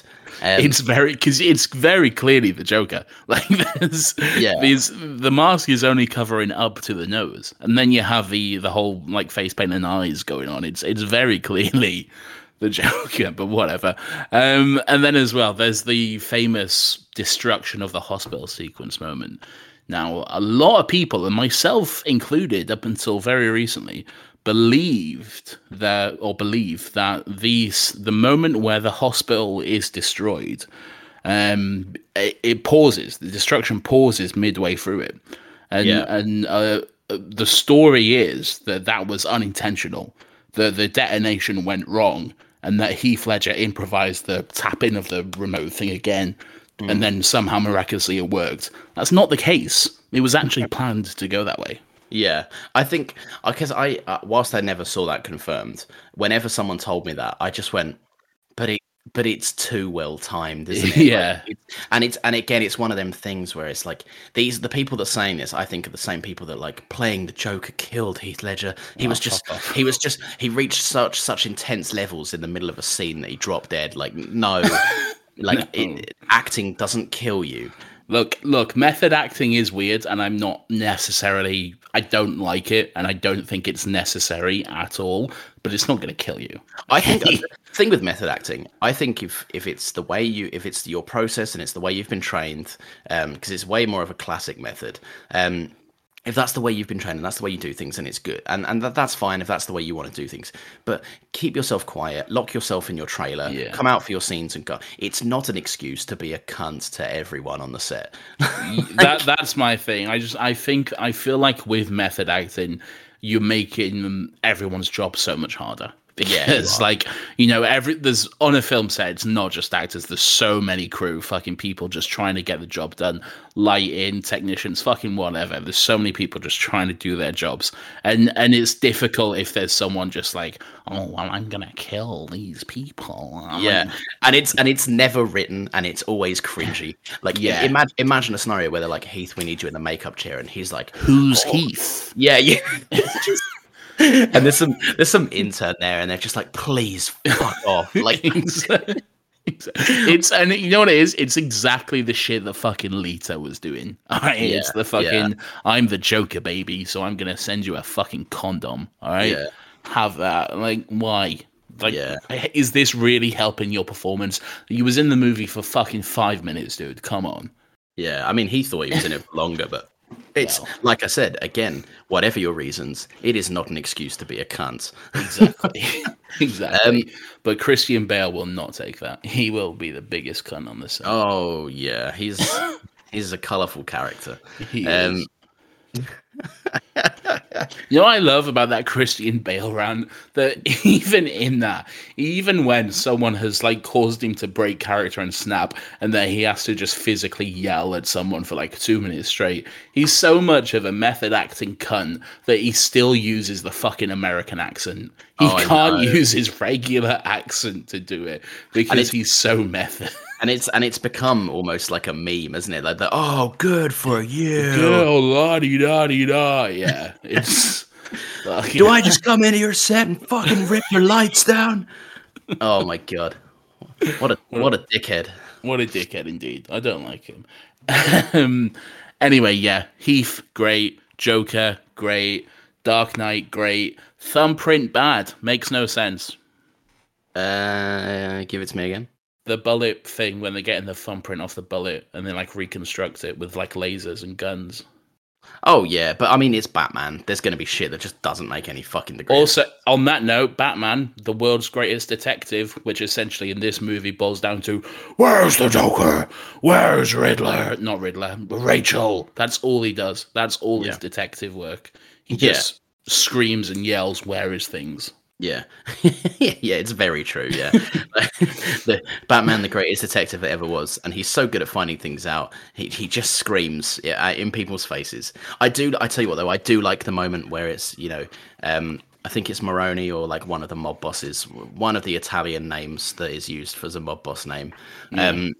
Um, it's very because it's very clearly the Joker. Like, there's, yeah, there's, the mask is only covering up to the nose, and then you have the the whole like face paint and eyes going on. It's it's very clearly the Joker, but whatever. Um, and then as well, there's the famous destruction of the hospital sequence moment. Now, a lot of people, and myself included up until very recently, believed that, or believe that these, the moment where the hospital is destroyed, um, it, it pauses. The destruction pauses midway through it. And, yeah. and uh, the story is that that was unintentional. The, the detonation went wrong, and that Heath Ledger improvised the tapping of the remote thing again, mm. and then somehow miraculously it worked. That's not the case. It was actually planned to go that way. Yeah, I think, because I, uh, whilst I never saw that confirmed, whenever someone told me that, I just went, but it, but it's too well timed, isn't it? yeah, like, it's, and it's and again, it's one of them things where it's like these the people that are saying this, I think, are the same people that like playing the Joker killed Heath Ledger. He oh, was just, he was just, he reached such such intense levels in the middle of a scene that he dropped dead. Like, no, like no. It, acting doesn't kill you. Look, look, method acting is weird, and I'm not necessarily, I don't like it, and I don't think it's necessary at all, but it's not going to kill you. I think the thing with method acting, I think if if it's the way you, if it's your process and it's the way you've been trained, um, because it's way more of a classic method, um, if that's the way you've been trained and that's the way you do things, and it's good, and, and that, that's fine if that's the way you want to do things, but keep yourself quiet, lock yourself in your trailer, yeah. come out for your scenes and go. It's not an excuse to be a cunt to everyone on the set. like, that That's my thing. I just, I think, I feel like with method acting, you're making everyone's job so much harder. Yeah, it's like, you know, every there's on a film set, it's not just actors, there's so many crew, fucking people just trying to get the job done, lighting, technicians, fucking whatever. There's so many people just trying to do their jobs. And and it's difficult if there's someone just like, oh well, I'm gonna kill these people. I'm yeah. Like, and it's and it's never written, and it's always cringy. Like yeah, imagine imagine a scenario where they're like, Heath, we need you in the makeup chair, and he's like, who's oh. Heath? Yeah, yeah. just and there's some there's some intern there, and they're just like, please fuck off. Like, exactly. It's and you know what it is? It's exactly the shit that fucking Lita was doing. All right, yeah, it's the fucking yeah. I'm the Joker, baby, so I'm gonna send you a fucking condom. All right, yeah. Have that. Like, why? Like, yeah. Is this really helping your performance? You was in the movie for fucking five minutes, dude. Come on. Yeah, I mean, he thought he was in it for longer, but It's, wow. like I said, again, whatever your reasons, it is not an excuse to be a cunt. Exactly. Exactly. Um, but Christian Bale will not take that. He will be the biggest cunt on the set. Oh, yeah. He's he's a colourful character. He um, is. You know what I love about that Christian Bale rant? That even in that, even when someone has like caused him to break character and snap, and then he has to just physically yell at someone for like two minutes straight, he's so much of a method acting cunt that he still uses the fucking American accent. He oh, can't use his regular accent to do it because he's so method. And it's and it's become almost like a meme, isn't it? Like the oh, good for you. Girl, la di da di da. Yeah, it's. Like, do I just come into your set and fucking rip your lights down? Oh my god, what a what a dickhead! What a dickhead indeed. I don't like him. um, anyway, yeah, Heath, great. Joker, great. Dark Knight, great. Thumbprint, bad. Makes no sense. Uh, give it to me again. The bullet thing when they're getting the thumbprint off the bullet and then like reconstruct it with like lasers and guns. Oh yeah, but I mean it's Batman. There's going to be shit that just doesn't make any fucking degree. Also, on that note, Batman, the world's greatest detective, which essentially in this movie boils down to where's the Joker? Where's Riddler? Not Riddler, Rachel. That's all he does. That's all yeah. his detective work. He yeah. just screams and yells, where is things? Yeah, yeah, it's very true. Yeah, the Batman, the greatest detective that ever was, and he's so good at finding things out. He he just screams yeah, in people's faces. I do. I tell you what, though, I do like the moment where it's you know, um, I think it's Maroni or like one of the mob bosses, one of the Italian names that is used for the mob boss name. Mm. Um,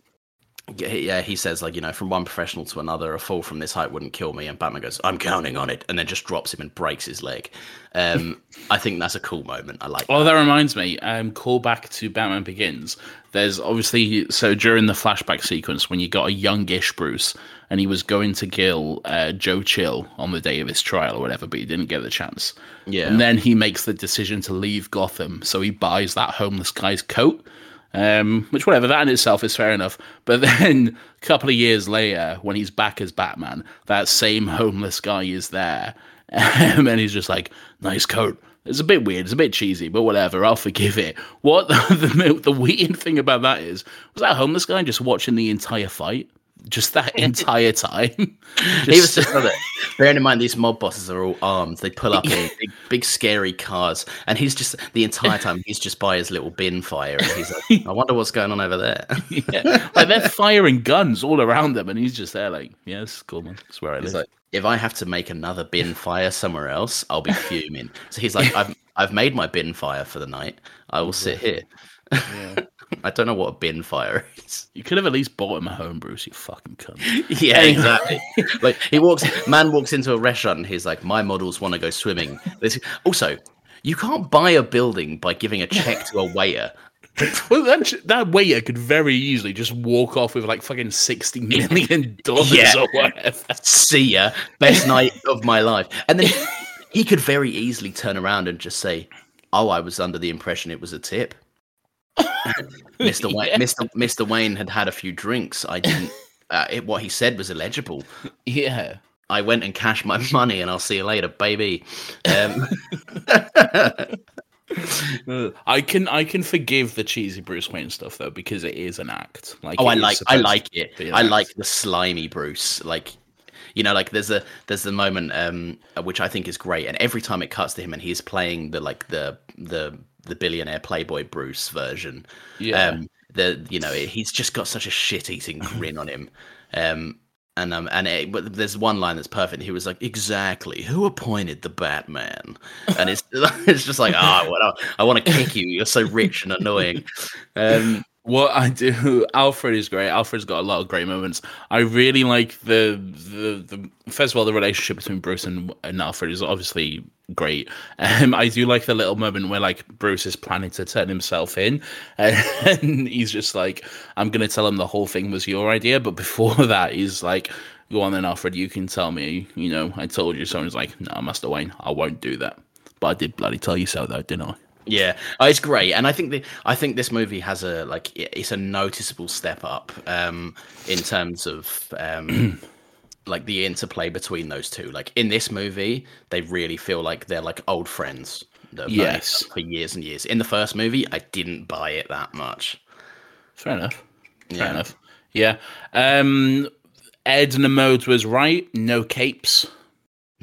yeah, he says like you know, from one professional to another, a fall from this height wouldn't kill me. And Batman goes, "I'm counting on it," and then just drops him and breaks his leg. Um, I think that's a cool moment. I like. Well, that, that reminds me. Um, call back to Batman Begins. There's obviously so during the flashback sequence when you got a youngish Bruce and he was going to kill uh, Joe Chill on the day of his trial or whatever, but he didn't get the chance. Yeah, and then he makes the decision to leave Gotham, so he buys that homeless guy's coat. Um, which whatever, that in itself is fair enough. But then a couple of years later, when he's back as Batman, that same homeless guy is there. Um, and he's just like, nice coat. It's a bit weird. It's a bit cheesy, but whatever. I'll forgive it. What the, the, the weird thing about that is, was that homeless guy just watching the entire fight? Just that entire time. Just... He was just bearing in mind these mob bosses are all armed. They pull up in big, big, scary cars, and he's just the entire time he's just by his little bin fire. And he's like, I wonder what's going on over there. Yeah. Like they're firing guns all around them, and he's just there, like, yes, cool man, that's where I live. Like, if I have to make another bin fire somewhere else, I'll be fuming. So he's like, I've I've made my bin fire for the night. I will sit here. Yeah. I don't know what a bin fire is. You could have at least bought him a home, Bruce, you fucking cunt. Yeah, exactly. Like he walks, man walks into a restaurant and he's like, my models want to go swimming. This, also, you can't buy a building by giving a check to a waiter. Well, that, that waiter could very easily just walk off with like fucking sixty million dollars yeah. or whatever. See ya. Best night of my life. And then he could very easily turn around and just say, oh, I was under the impression it was a tip. Mister Wayne, yeah. Mister Mister Wayne had had a few drinks. I didn't. Uh, it, what he said was illegible. Yeah, I went and cashed my money, and I'll see you later, baby. Um, I can I can forgive the cheesy Bruce Wayne stuff though because it is an act. Like oh, I like I like it. I act. Like the slimy Bruce. Like you know, like there's a there's the moment um, which I think is great, and every time it cuts to him and he's playing the like the the. the billionaire Playboy Bruce version. Yeah. Um, the, you know, he's just got such a shit-eating grin on him. Um, and um, and it, but there's one line that's perfect. He was like, exactly, who appointed the Batman? And it's it's just like, ah, oh, well, I want to kick you. You're so rich and annoying. Um, what I do, Alfred is great. Alfred's got a lot of great moments. I really like the, the, the first of all, the relationship between Bruce and, and Alfred is obviously great. Um, I do like the little moment where like Bruce is planning to turn himself in and, and he's just like, I'm going to tell him the whole thing was your idea. But before that, he's like, go on then, Alfred, you can tell me, you know, I told you. Someone's like, no, Master Wayne, I won't do that. But I did bloody tell you so though, didn't I? Yeah, oh, it's great. And I think the, I think this movie has a, like, it's a noticeable step up um, in terms of... Um, like the interplay between those two. Like in this movie, they really feel like they're like old friends that have yes. known each other for years and years. In the first movie, I didn't buy it that much. Fair enough. Fair yeah. enough. Yeah. Um, Ed Nemode was right. No capes.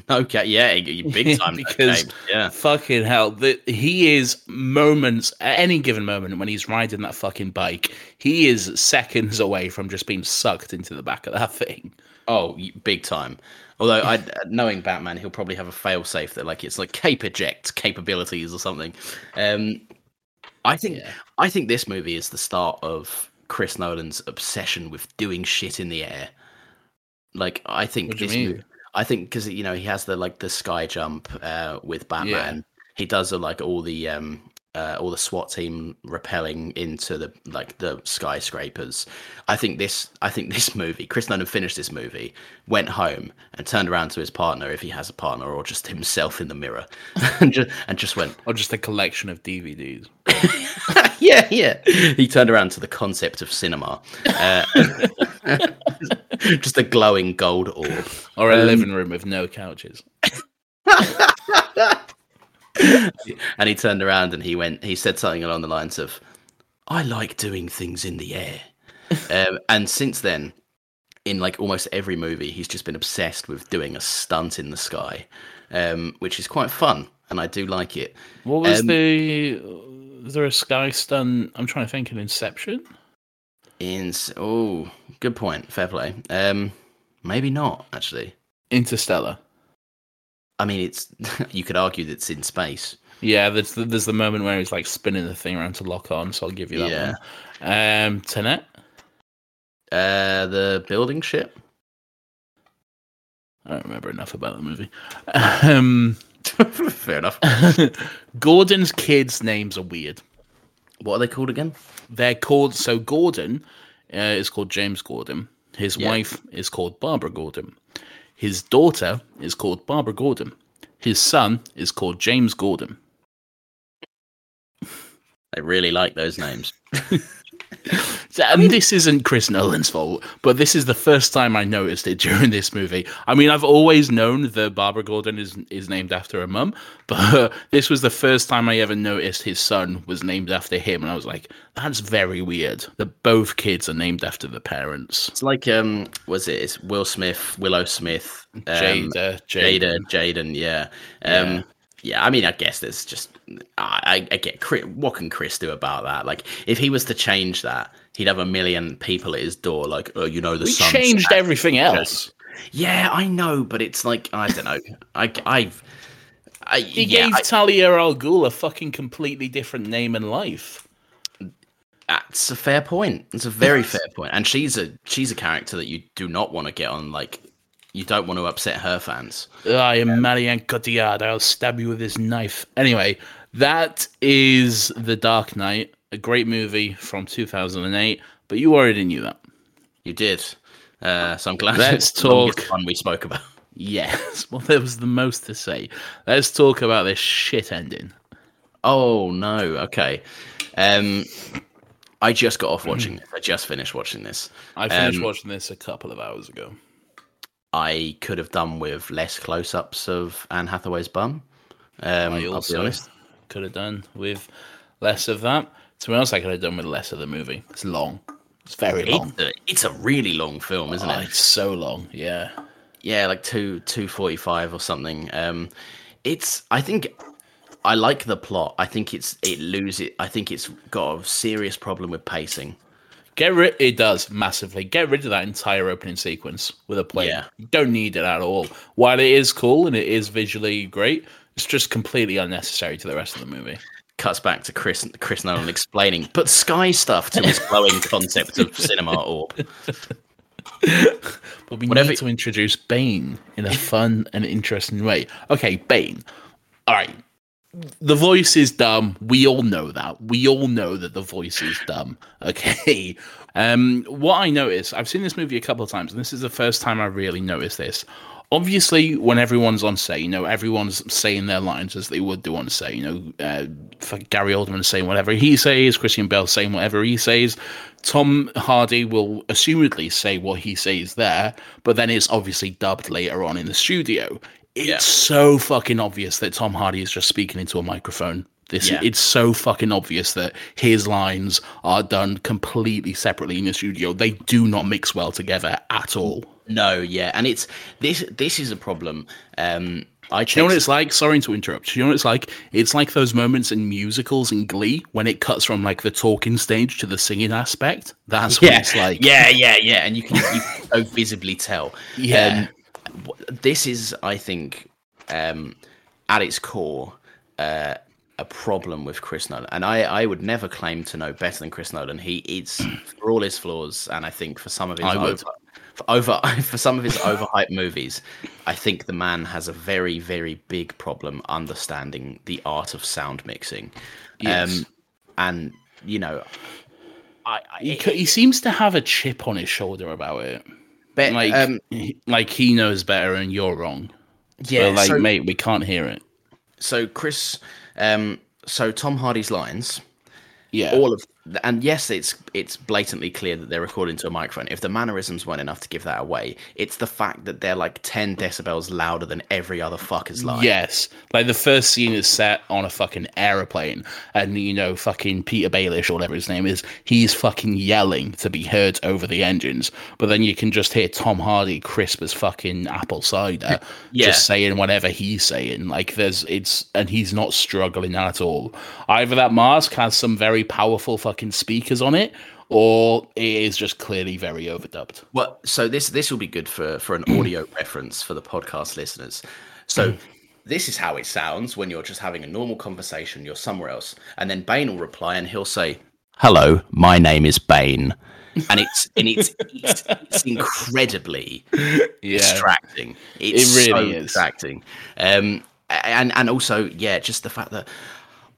Okay, yeah, you big time. Because okay. yeah. fucking hell, the, he is moments, at any given moment when he's riding that fucking bike, he is seconds away from just being sucked into the back of that thing. Oh, big time. Although, I, knowing Batman, he'll probably have a fail-safe that like it's like cape eject capabilities or something. Um, I think yeah. I think this movie is the start of Chris Nolan's obsession with doing shit in the air. Like, I think what do you this mean? movie... I think because, you know, he has the like the sky jump uh, with Batman. Yeah. He does uh, like all the um, uh, all the SWAT team rappelling into the like the skyscrapers. I think this I think this movie, Chris Nolan finished this movie, went home and turned around to his partner, if he has a partner, or just himself in the mirror, and just and just went, or just a collection of D V Ds. yeah, yeah. He turned around to the concept of cinema. Uh, Just a glowing gold orb. Or a um, living room with no couches. And he turned around and he went, he said something along the lines of, I like doing things in the air. um, and since then, in like almost every movie, he's just been obsessed with doing a stunt in the sky, um, which is quite fun. And I do like it. What was um, the, was there a sky stunt? I'm trying to think of Inception. In oh, good point. Fair play. Um, maybe not actually. Interstellar. I mean, it's you could argue that it's in space. Yeah, there's the, there's the moment where he's like spinning the thing around to lock on. So I'll give you that yeah. one. Um, Tenet. Uh, the building ship. I don't remember enough about the movie. Um, fair enough. Gordon's kids' names are weird. What are they called again? They're called... So Gordon uh, is called James Gordon. His yeah. wife is called Barbara Gordon. His daughter is called Barbara Gordon. His son is called James Gordon. I really like those names. So, and I mean, this isn't Chris Nolan's fault, but this is the first time I noticed it during this movie. I mean, I've always known that Barbara Gordon is is named after her mum, but uh, this was the first time I ever noticed his son was named after him, and I was like, that's very weird that both kids are named after the parents. It's like, um, was it it's Will Smith, Willow Smith, um, Jada, Jada, Jaden, yeah. Um, yeah. Yeah, I mean, I guess it's just I, I get what can Chris do about that? Like, if he was to change that, he'd have a million people at his door. Like, oh, you know, the sun changed everything else. Yeah, I know, but it's like I don't know. I I've I, he yeah, gave I, Talia al Ghul a fucking completely different name and life. That's a fair point. It's a very fair point, and she's a she's a character that you do not want to get on like. You don't want to upset her fans. I am um, Marianne Cotillard. I'll stab you with this knife. Anyway, that is The Dark Knight, a great movie from two thousand eight, but you already knew that. You did. Uh, so I'm glad Let's talk. One we spoke about. Yes. Well, there was the most to say. Let's talk about this shit ending. Oh, no. Okay. Um, I just got off watching this. I just finished watching this. I finished um, watching this a couple of hours ago. I could have done with less close-ups of Anne Hathaway's bum. Um, I also I'll be honest. could have done with less of that. To be honest, I could have done with less of the movie. It's long. It's very long. It's a, it's a really long film, isn't oh, it? It's so long. Yeah, yeah, like two two forty-five or something. Um, it's. I think I like the plot. I think it's it loses. I think it's got a serious problem with pacing. Get rid. It does massively. Get rid of that entire opening sequence with a plane. Yeah. You don't need it at all. While it is cool and it is visually great, it's just completely unnecessary to the rest of the movie. Cuts back to Chris Chris Nolan explaining, but sky stuff to his glowing concept of cinema orb. But we Whatever. need to introduce Bane in a fun and interesting way. Okay, Bane. All right. The voice is dumb. We all know that. We all know that the voice is dumb. Okay. Um, what I noticed, I've seen this movie a couple of times, and this is the first time I really noticed this. Obviously, when everyone's on set, you know, everyone's saying their lines as they would do on set. You know, uh, for Gary Oldman saying whatever he says, Christian Bale saying whatever he says. Tom Hardy will assumedly say what he says there, but then it's obviously dubbed later on in the studio. It's yeah. so fucking obvious that Tom Hardy is just speaking into a microphone. This yeah. It's so fucking obvious that his lines are done completely separately in the studio. They do not mix well together at all. No, yeah, and it's this. This is a problem. Um, I checked... You know what it's like? Sorry to interrupt. You know what it's like? It's like those moments in musicals in Glee when it cuts from like the talking stage to the singing aspect. That's yeah. what it's like. Yeah, yeah, yeah, and you can, you can so visibly tell. Yeah, um, this is, I think, um, at its core. Uh, a problem with Chris Nolan, and I, I would never claim to know better than Chris Nolan. He is, for all his flaws, and I think for some of his over, for over for some of his overhyped movies, I think the man has a very, very big problem understanding the art of sound mixing. Yes. Um, and you know, I, I he, it, he seems to have a chip on his shoulder about it. But, like, um, he, like he knows better, and you're wrong. Yeah, but like so, mate, we can't hear it. So Chris. Um, so Tom Hardy's lines, yeah, all of, and yes, it's it's blatantly clear that they're recording to a microphone. If the mannerisms weren't enough to give that away, it's the fact that they're like ten decibels louder than every other fucker's line. Yes, like the first scene is set on a fucking aeroplane, and you know, fucking Peter Baelish or whatever his name is, he's fucking yelling to be heard over the engines. But then you can just hear Tom Hardy crisp as fucking apple cider, yeah. just saying whatever he's saying. Like there's it's, and he's not struggling at all. Either that mask has some very powerful fucking speakers on it, or it is just clearly very overdubbed. Well, so this this will be good for for an audio reference for the podcast listeners. So this is how it sounds when you're just having a normal conversation, you're somewhere else, and then Bane will reply and he'll say, "Hello, my name is Bane." And it's and it's it's, it's incredibly yeah. distracting. It's it really so is distracting. Um and and also, yeah, just the fact that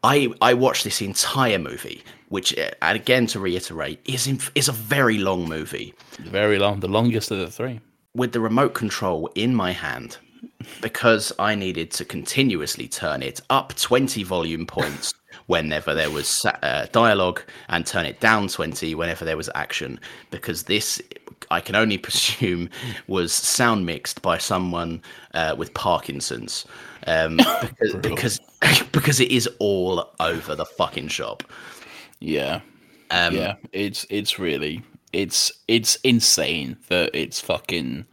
I, I watched this entire movie, which, and again to reiterate, is in, is a very long movie. Very long, the longest of the three. With the remote control in my hand, because I needed to continuously turn it up twenty volume points whenever there was uh, dialogue, and turn it down twenty whenever there was action, because this, I can only presume, was sound mixed by someone uh, with Parkinson's. Um, because, because because it is all over the fucking shop. Yeah, um, yeah. It's it's really it's it's insane that it's fucking.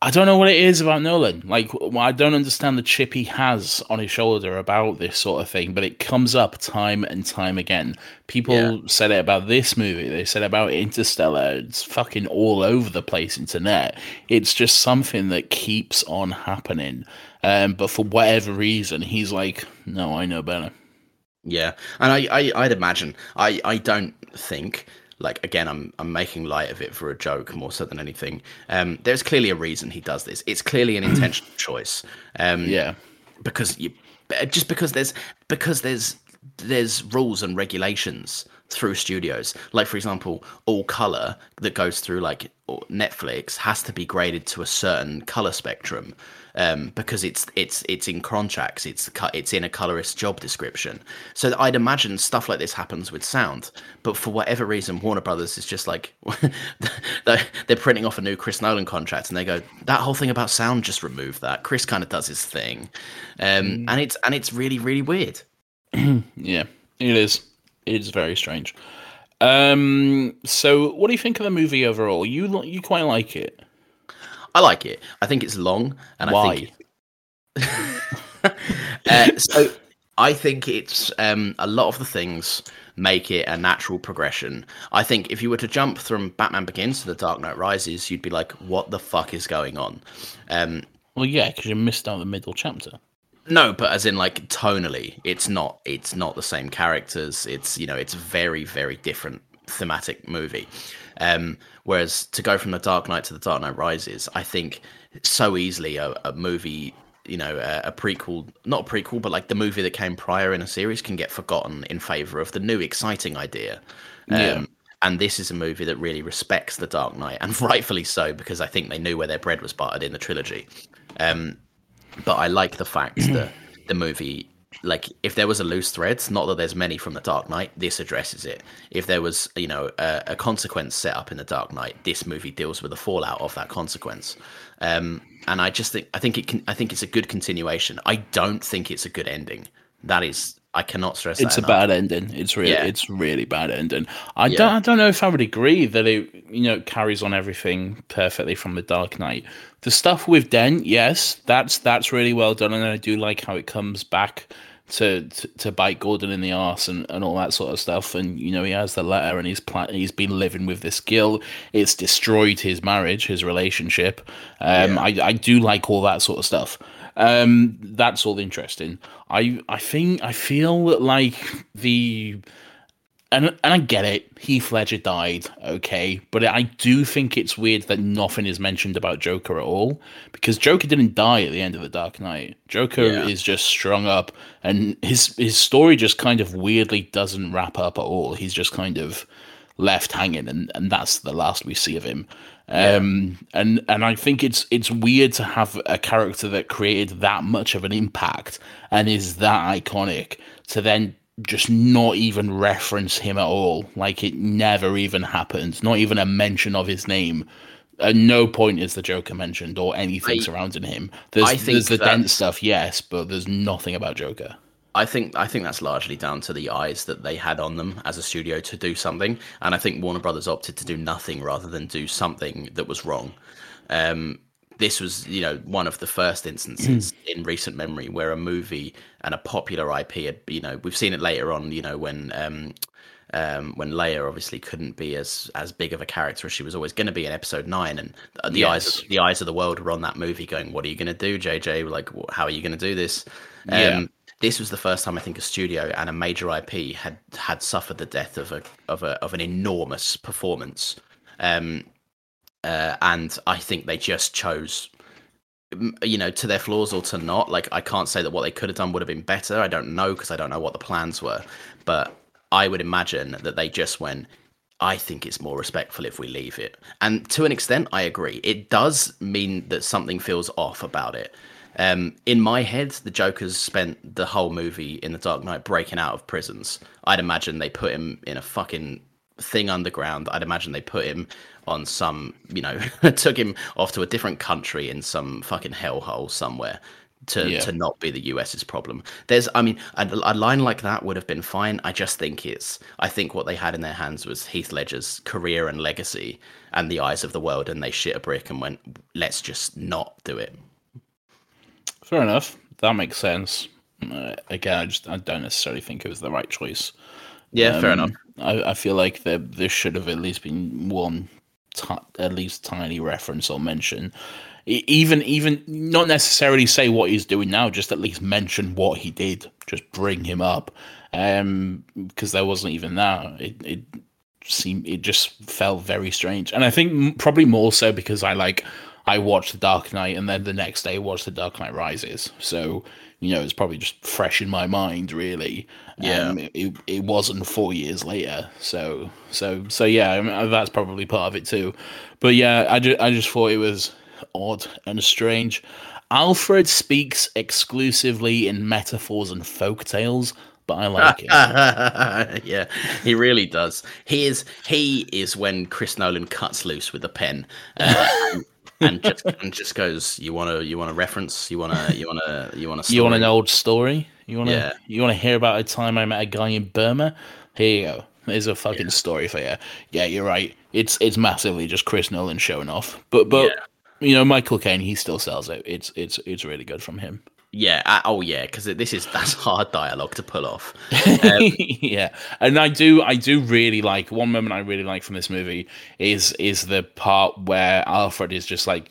I don't know what it is about Nolan. Like, I don't understand the chip he has on his shoulder about this sort of thing, but it comes up time and time again. People yeah. said it about this movie. They said about Interstellar. It's fucking all over the place, internet. It's just something that keeps on happening. Um, but for whatever reason, he's like, no, I know better. Yeah. And I, I, I'd imagine, I, I don't think... Like, again, I'm I'm making light of it for a joke more so than anything. Um, there's clearly a reason he does this. It's clearly an intentional choice. Um, yeah, because you just because there's because there's there's rules and regulations through studios. Like, for example, all color that goes through like Netflix has to be graded to a certain color spectrum um, because it's it's it's in contracts. It's it's in a colorist's job description. So I'd imagine stuff like this happens with sound, but for whatever reason, Warner Brothers is just like they're printing off a new Chris Nolan contract, and they go, that whole thing about sound, just remove that. Chris kind of does his thing, um, and it's and it's really really weird. Yeah, it is. It's very strange. Um, so, what do you think of the movie overall? You you quite like it. I like it. I think it's long, and why? I think... uh, so, I think it's um, a lot of the things make it a natural progression. I think if you were to jump from Batman Begins to The Dark Knight Rises, you'd be like, "What the fuck is going on?" Um, well, yeah, because you missed out the middle chapter. No, but as in like tonally, it's not it's not the same characters. It's, you know, it's a very, very different thematic movie. Um, whereas to go from The Dark Knight to The Dark Knight Rises, I think so easily a, a movie, you know, a, a prequel, not a prequel, but like the movie that came prior in a series can get forgotten in favor of the new exciting idea. Um, yeah. And this is a movie that really respects The Dark Knight, and rightfully so, because I think they knew where their bread was buttered in the trilogy. Um, but I like the fact that the movie, like, if there was a loose thread, not that there's many from The Dark Knight, this addresses it. If there was, you know, a, a consequence set up in The Dark Knight, this movie deals with the fallout of that consequence. Um, and I just think, I think it can, I think it's a good continuation. I don't think it's a good ending. That is. I cannot stress that. It's a bad ending. It's really, yeah. it's really bad ending. I yeah. don't, I don't know if I would agree that it, you know, carries on everything perfectly from The Dark Knight. The stuff with Dent, yes, that's that's really well done, and I do like how it comes back to to, to bite Gordon in the arse and, and all that sort of stuff. And you know, he has the letter, and he's pl- he's been living with this guilt. It's destroyed his marriage, his relationship. Um, yeah. I I do like all that sort of stuff. Um, that's all interesting. I I think I feel like the and and I get it. Heath Ledger died, okay, but I do think it's weird that nothing is mentioned about Joker at all, because Joker didn't die at the end of The Dark Knight. Joker yeah. is just strung up, and his his story just kind of weirdly doesn't wrap up at all. He's just kind of left hanging, and, and that's the last we see of him. Um, yeah. and, and I think it's it's weird to have a character that created that much of an impact and is that iconic to then just not even reference him at all. Like, it never even happens, not even a mention of his name. At no point is the Joker mentioned or anything I, surrounding him. There's, there's the Dent stuff, yes, but there's nothing about Joker. I think I think that's largely down to the eyes that they had on them as a studio to do something, and I think Warner Brothers opted to do nothing rather than do something that was wrong. Um, this was, you know, one of the first instances in recent memory where a movie and a popular I P had, you know, we've seen it later on, you know, when um, um, when Leia obviously couldn't be as as big of a character as she was always going to be in Episode Nine, and the yes. eyes the eyes of the world were on that movie, going, "What are you going to do, J J? Like, how are you going to do this?" Um, yeah. This was the first time I think a studio and a major I P had, had suffered the death of a of a of an enormous performance, um, uh, and I think they just chose, you know, to their flaws or to not. Like, I can't say that what they could have done would have been better. I don't know, because I don't know what the plans were, but I would imagine that they just went, I think it's more respectful if we leave it. And to an extent, I agree. It does mean that something feels off about it. Um, in my head, the Joker's spent the whole movie in The Dark Knight breaking out of prisons. I'd imagine they put him in a fucking thing underground. I'd imagine they put him on some, you know, took him off to a different country in some fucking hellhole somewhere to, yeah. to not be the U S's problem. There's, I mean, a, a line like that would have been fine. I just think it's, I think what they had in their hands was Heath Ledger's career and legacy and the eyes of the world, and they shit a brick and went, let's just not do it. Fair enough. That makes sense. Uh, again, I just I don't necessarily think it was the right choice. Yeah, um, fair enough. I, I feel like there there should have at least been one, t- at least tiny reference or mention. Even even not necessarily say what he's doing now, just at least mention what he did. Just bring him up, um, because there wasn't even that. It it seemed it just felt very strange, and I think probably more so because I like. I watched The Dark Knight, and then the next day watched The Dark Knight Rises. So, you know, it's probably just fresh in my mind, really. Yeah. Um, it, it wasn't four years later. So, so, so yeah, I mean, that's probably part of it too. But yeah, I, ju- I just thought it was odd and strange. Alfred speaks exclusively in metaphors and folk tales, but I like it. Yeah, he really does. He is, he is when Chris Nolan cuts loose with a pen. Uh, And just, and just goes, you want to, you want a reference, you want to, you want to, you want to, you want an old story, you want to, yeah. you want to hear about a time I met a guy in Burma. Here you go. There's a fucking yeah. story for you. Yeah, you're right. It's it's massively just Chris Nolan showing off, but but yeah. you know, Michael Caine, he still sells it. It's it's it's really good from him. Yeah. I, oh yeah, because this is that's hard dialogue to pull off. Um, yeah, and I do I do really like one moment I really like from this movie is is the part where Alfred is just like,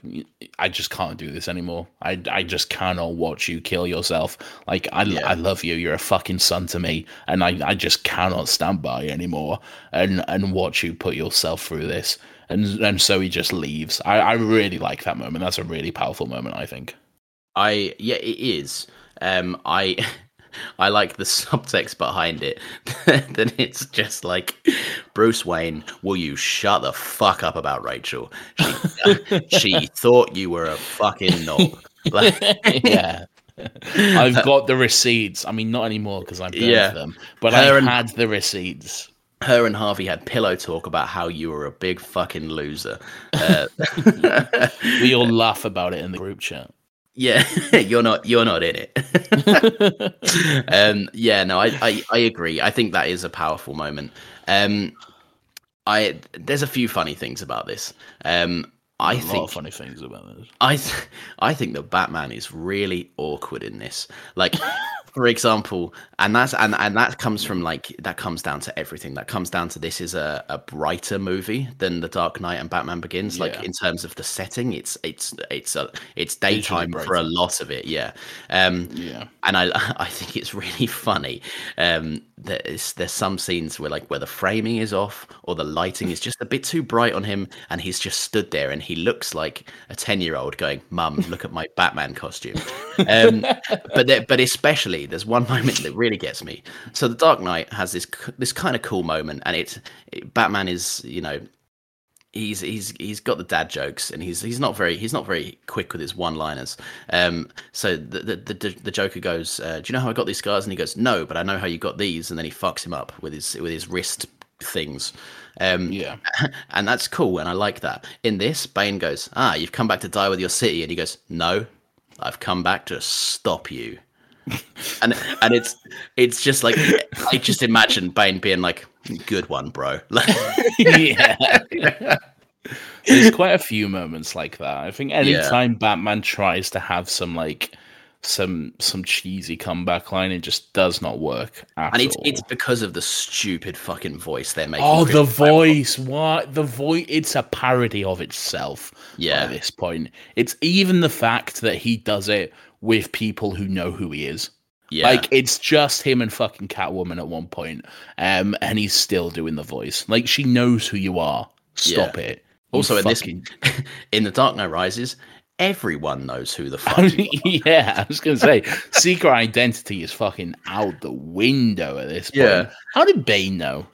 I just can't do this anymore. I I just cannot watch you kill yourself. Like I yeah. I love you. You're a fucking son to me, and I, I just cannot stand by anymore and and watch you put yourself through this. And and so he just leaves. I I really like that moment. That's a really powerful moment, I think. I yeah it is um I I like the subtext behind it. Then it's just like, Bruce Wayne, will you shut the fuck up about Rachel? She, she thought you were a fucking knob. Like, yeah. I've got the receipts. I mean, not anymore because I've burned yeah. them, but her I and, had the receipts. Her and Harvey had pillow talk about how you were a big fucking loser. Uh, we all laugh about it in the group chat. Yeah, you're not. You're not in it. um, yeah, no, I, I, I agree. I think that is a powerful moment. Um, I there's a few funny things about this. Um, I a think, lot of funny things about this. I, th- I think that Batman is really awkward in this. Like, for example, and that's and, and that comes from like that comes down to everything. That comes down to this is a, a brighter movie than The Dark Knight and Batman Begins. Like yeah. in terms of the setting, it's it's it's a it's daytime for a lot of it. Yeah, um, yeah. And I I think it's really funny. Um, there's there's some scenes where like where the framing is off or the lighting is just a bit too bright on him, and he's just stood there and he. He looks like a ten-year-old going, "Mum, look at my Batman costume." Um, but there, but especially, there's one moment that really gets me. So The Dark Knight has this this kind of cool moment, and it's it, Batman is, you know, he's he's he's got the dad jokes, and he's he's not very he's not very quick with his one-liners. Um, so the the the, the Joker goes, uh, "Do you know how I got these scars?" And he goes, "No, but I know how you got these." And then he fucks him up with his with his wrist. Things um yeah and that's cool, and I like that. In this, Bane goes, ah "You've come back to die with your city," and he goes, "No, I've come back to stop you." and and it's it's just like, I just imagine Bane being like, "Good one, bro." Yeah. There's quite a few moments like that. I think anytime yeah. Batman tries to have some like some some cheesy comeback line, it just does not work at and it's all. It's because of the stupid fucking voice they're making. Oh, the voice! What the voice? It's a parody of itself. Yeah. By this point, it's even the fact that he does it with people who know who he is. Yeah. Like, it's just him and fucking Catwoman at one point, um, and he's still doing the voice. Like, she knows who you are. Stop yeah. it. Also, in fucking... this, in The Dark Knight Rises. Everyone knows who the fuck I mean, you are. Yeah, I was going to say, secret identity is fucking out the window at this point. Yeah. How did Bane know?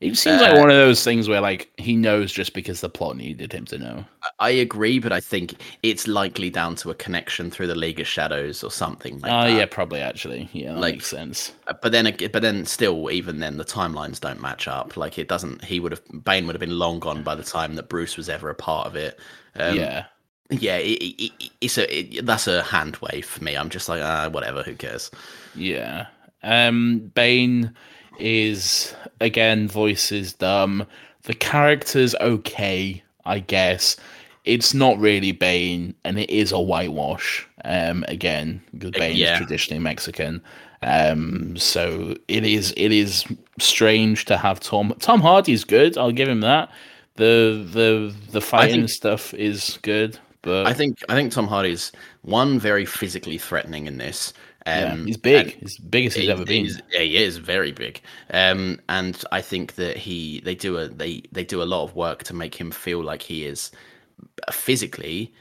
It seems uh, like one of those things where like he knows just because the plot needed him to know. I agree, but I think it's likely down to a connection through the League of Shadows or something like uh, that. Oh, yeah, probably, actually. Yeah, that like, makes sense. But then but then still, even then, the timelines don't match up. Like, it doesn't... He would have... Bane would have been long gone by the time that Bruce was ever a part of it. Um, yeah. Yeah, it, it, it's a it, that's a hand wave for me. I'm just like, ah, whatever, who cares? Yeah. Um, Bane is, again, voice is dumb. The character's okay, I guess. It's not really Bane, and it is a whitewash. Um, again, because Bane yeah. is traditionally Mexican. Um, so it is it is strange to have Tom. Tom Hardy's good. I'll give him that. The the the fighting think- stuff is good. But I think I think Tom Hardy's one very physically threatening in this. Um, yeah, he's big. He's the biggest he's he, ever been. He's, he is very big. Um, and I think that he they do a they, they do a lot of work to make him feel like he is physically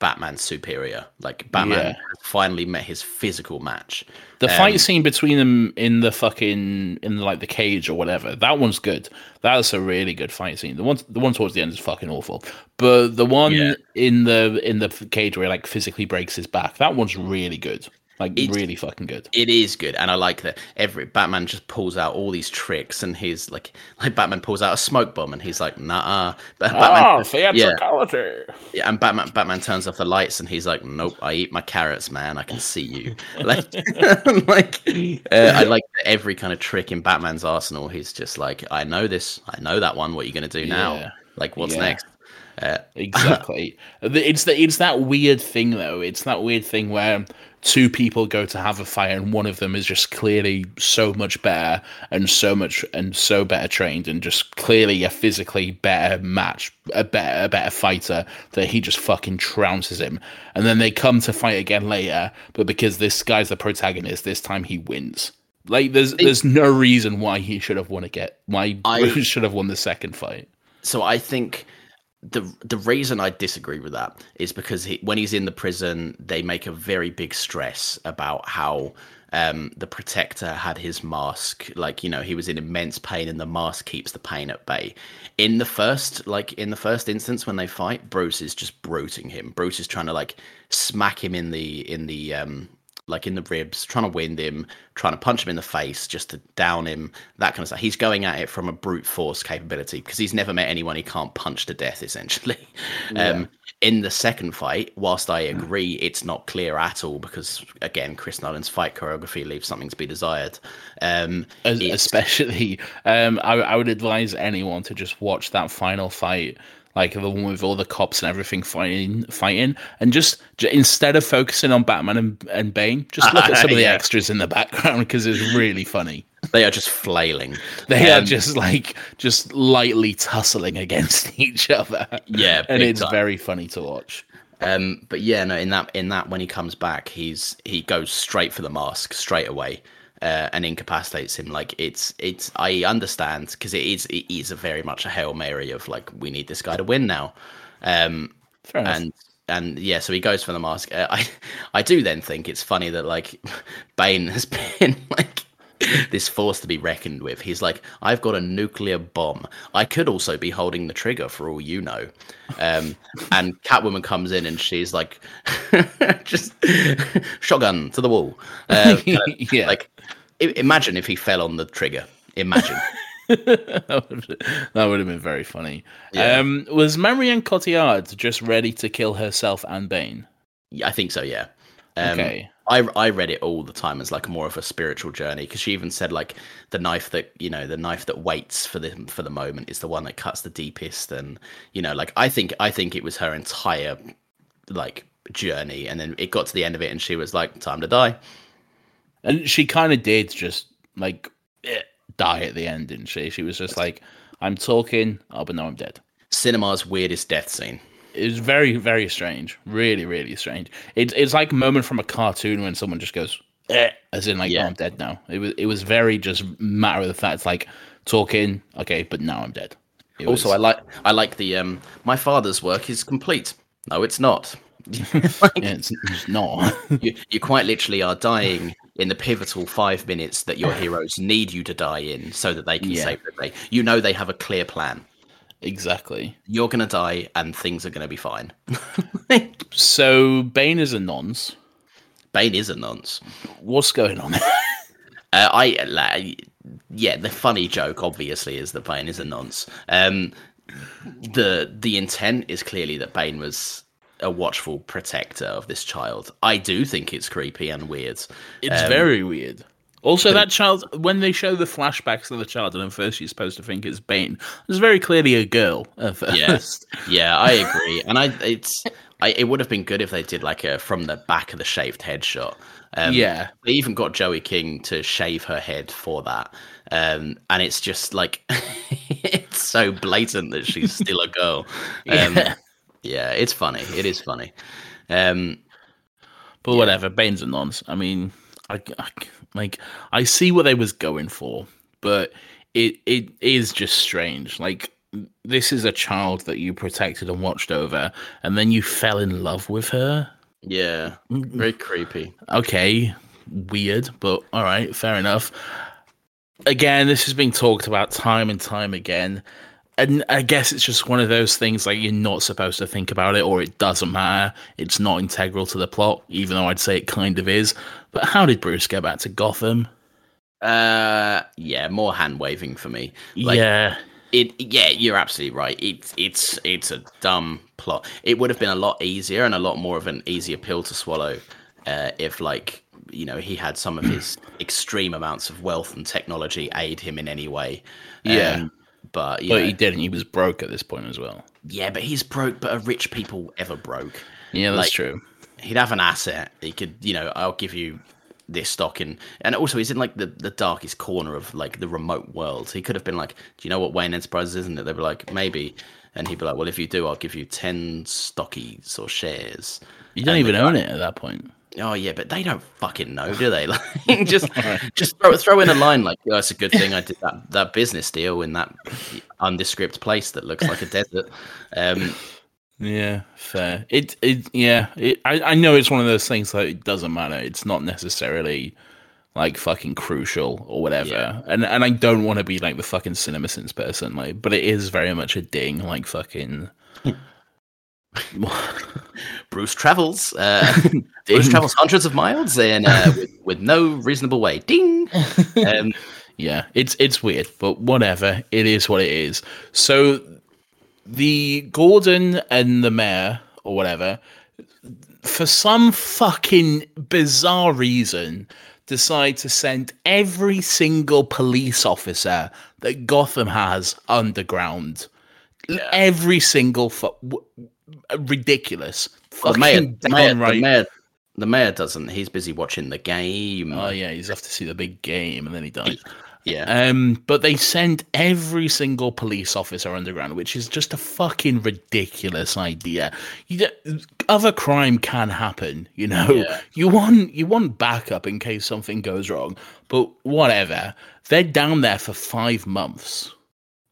Batman's superior. Like Batman yeah. has finally met his physical match. The um, fight scene between them in the fucking in like the cage or whatever, that one's good. That's a really good fight scene. The one the one towards the end is fucking awful. But the one yeah. in the in the cage where he like physically breaks his back, that one's really good. Like it's, really fucking good. It is good, and I like that. Every Batman just pulls out all these tricks, and he's like, like Batman pulls out a smoke bomb, and he's like, nah. Batman, oh, theatricality. Yeah. yeah, and Batman, Batman turns off the lights, and he's like, nope. I eat my carrots, man. I can see you. Like, like uh, I like every kind of trick in Batman's arsenal. He's just like, I know this. I know that one. What are you gonna do yeah. now? Like, what's yeah. next? Uh, exactly. It's the, it's that weird thing though. It's that weird thing where two people go to have a fight, and one of them is just clearly so much better and so much and so better trained, and just clearly a physically better match, a better a better fighter, that he just fucking trounces him. And then they come to fight again later, but because this guy's the protagonist this time, he wins. Like there's there's no reason why he should have won again. Why Bruce should have won the second fight. So I think. the the reason I disagree with that is because he, when he's in the prison, they make a very big stress about how um, the protector had his mask. Like, you know, he was in immense pain and the mask keeps the pain at bay. In the first, like in the first instance when they fight, Bruce is just brooding him. Bruce is trying to like smack him in the, in the, um, like in the ribs, trying to wind him, trying to punch him in the face, just to down him, that kind of stuff. He's going at it from a brute force capability because he's never met anyone he can't punch to death, essentially. Yeah. Um, in the second fight, whilst I agree it's not clear at all because, again, Chris Nolan's fight choreography leaves something to be desired. Um, As, especially, um, I, I would advise anyone to just watch that final fight, like the one with all the cops and everything fighting, fighting, and just, just instead of focusing on Batman and, and Bane, just look uh, at some yeah. of the extras in the background because it's really funny. They are just flailing. They um, are just like just lightly tussling against each other. Yeah, and it's time. Very funny to watch. Um, but yeah, no, in that in that when he comes back, he's he goes straight for the mask straight away. Uh, and incapacitates him. Like it's it's I understand because it is it is a very much a Hail Mary of like, we need this guy to win now. Um Fair enough. and and yeah, so he goes for the mask. uh, I I do then think it's funny that like Bane has been like this force to be reckoned with. He's like, I've got a nuclear bomb. I could also be holding the trigger for all you know. Um, and Catwoman comes in and she's like, just shotgun to the wall. Uh, kind of, yeah. Like, imagine if he fell on the trigger. Imagine. That would have been very funny. Yeah. Um, was Marianne Cotillard just ready to kill herself and Bane? Yeah, I think so, yeah. Um, okay. I, I read it all the time as like more of a spiritual journey because she even said like the knife that, you know, the knife that waits for the for the moment is the one that cuts the deepest. And, you know, like I think I think it was her entire like journey. And then it got to the end of it and she was like, time to die. And she kind of did just like die at the end, didn't she? She was just like, I'm talking. Oh, but no, I'm dead. Cinema's weirdest death scene. It was very, very strange. Really, really strange. It, it's like a moment from a cartoon when someone just goes, eh, as in like, yeah. oh, I'm dead now. It was, it was very just matter of fact, like talking, okay, but now I'm dead. It also, was... I like I like the, um, my father's work is complete. No, it's not. Like, yeah, it's, it's not. you, you quite literally are dying in the pivotal five minutes that your heroes need you to die in so that they can yeah. save the day. You know they have a clear plan. Exactly. You're going to die and things are going to be fine. So Bane is a nonce. Bane is a nonce. What's going on? uh, I like, yeah, the funny joke obviously is that Bane is a nonce. Um, the the intent is clearly that Bane was a watchful protector of this child. I do think it's creepy and weird. It's um, very weird. Also, that child, when they show the flashbacks of the child, and at first you're supposed to think it's Bane, it's very clearly a girl at first. Yeah, yeah, I agree. And I, it's, I, it would have been good if they did like a from the back of the shaved head shot. Um, yeah. They even got Joey King to shave her head for that. Um, and it's just like, it's so blatant that she's still a girl. Um, yeah. yeah, it's funny. It is funny. Um, but yeah. whatever, Bane's a nonce. I mean... I, I, like I see what they was going for, but it it is just strange. Like this is a child that you protected and watched over, and then you fell in love with her. Yeah, very creepy. Okay, weird, but all right, fair enough. Again, this has been talked about time and time again, and I guess it's just one of those things like you're not supposed to think about it, or it doesn't matter. It's not integral to the plot, even though I'd say it kind of is. But how did Bruce go back to Gotham? Uh, yeah, more hand waving for me. Like, yeah, it. Yeah, you're absolutely right. It's it's it's a dumb plot. It would have been a lot easier and a lot more of an easier pill to swallow uh, if, like, you know, he had some of his extreme amounts of wealth and technology aid him in any way. Yeah. Um, But, but he didn't. He was broke at this point as well. Yeah, but he's broke, but are rich people ever broke? Yeah, that's like, true. He'd have an asset. He could, you know, I'll give you this stock. In, and also, he's in, like, the, the darkest corner of, like, the remote world. He could have been like, do you know what Wayne Enterprises is? And they'd be like, maybe. And he'd be like, well, if you do, I'll give you ten stockies or shares. You don't and even own like, it at that point. oh yeah, but they don't fucking know, do they? Like, just just throw throw in a line like, oh, it's a good thing I did that, that business deal in that undescript place that looks like a desert. Um, yeah, fair. It it yeah. It, I I know it's one of those things that it doesn't matter. It's not necessarily like fucking crucial or whatever. Yeah. And and I don't want to be like the fucking CinemaSins person, like, but it is very much a ding, like fucking. Bruce travels uh, Bruce travels hundreds of miles and uh, with, with no reasonable way. Ding. Um, yeah, it's it's weird, but whatever. It is what it is. So the Gordon and the mayor or whatever, for some fucking bizarre reason, decide to send every single police officer that Gotham has underground. Yeah. Every single fuck. Ridiculous. Well, mayor, mayor, right. the, mayor, the mayor doesn't. He's busy watching the game. Oh yeah, he's off to see the big game, and then he dies. Yeah. Um. But they send every single police officer underground, which is just a fucking ridiculous idea. You other crime can happen, you know. Yeah. You want you want backup in case something goes wrong. But whatever. They're down there for five months.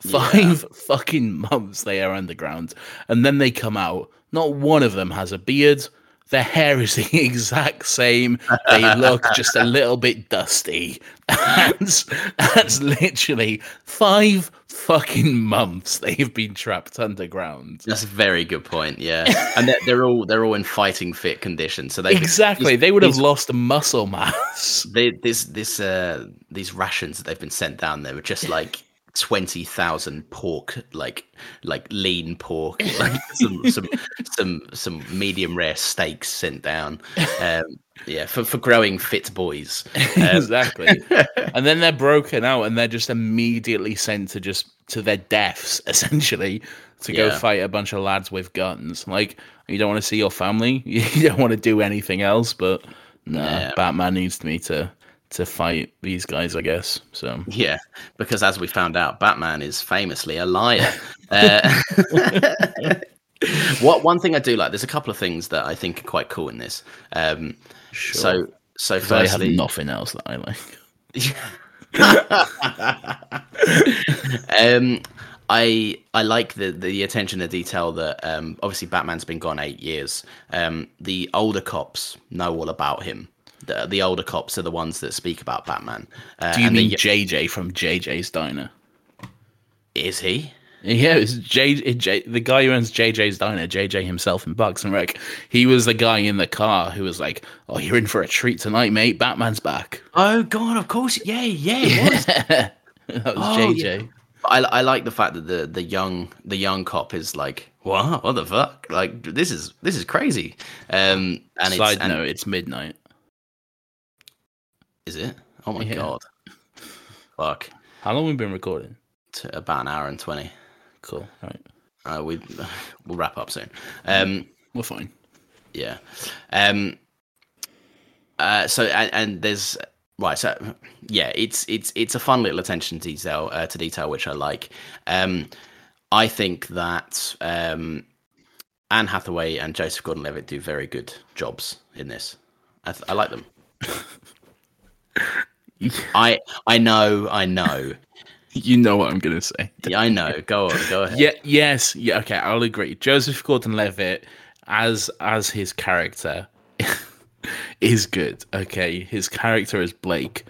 Five yeah. fucking months they are underground, and then they come out. Not one of them has a beard. Their hair is the exact same. They look just a little bit dusty. That's, that's literally five fucking months they've been trapped underground. That's a very good point. Yeah, and they're, they're all they're all in fighting fit condition. So they exactly these, they would have these, lost muscle mass. They, this this uh, these rations that they've been sent down there were just like. Twenty thousand pork, like like lean pork, like some some some some medium rare steaks sent down, um, yeah, for, for growing fit boys, um, exactly. And then they're broken out, and they're just immediately sent to just to their deaths, essentially, to yeah. go fight a bunch of lads with guns. Like you don't want to see your family, you don't want to do anything else, but no, nah, yeah. Batman needs me to. to fight these guys, I guess. So yeah, because as we found out, Batman is famously a liar. Uh, what one thing I do like? There's a couple of things that I think are quite cool in this. Um, sure. So, so firstly, I have nothing else that I like. um, I I like the the attention to detail that um, obviously Batman's been gone eight years. Um, the older cops know all about him. The, the older cops are the ones that speak about Batman. Uh, Do you and mean the, J J from J J's Diner? Is he? Yeah, it's J J, the guy who owns J J's Diner, J J himself in Bugs and Rec. He was the guy in the car who was like, "Oh, you're in for a treat tonight, mate. Batman's back." Oh God, of course, yeah, yeah, it was. That was oh, J J. Yeah. I, I like the fact that the, the young the young cop is like, "Wow, what the fuck? Like this is this is crazy." Um, and side it's, note, and, it's midnight. Is it? Oh my yeah. God. Fuck. How long have we been recording? To about an hour and twenty. Cool. All right. Uh, we, we'll wrap up soon. Um, We're fine. Yeah. Um. Uh. So, and, and there's... Right, so, yeah, it's it's it's a fun little attention to detail, uh, to detail which I like. Um, I think that um, Anne Hathaway and Joseph Gordon-Levitt do very good jobs in this. I, th- I like them. I I know I know you know what I'm gonna say. Yeah, I know. Go on, go ahead. Yeah, yes, yeah. Okay, I'll agree. Joseph Gordon-Levitt as as his character is good. Okay, his character is Blake.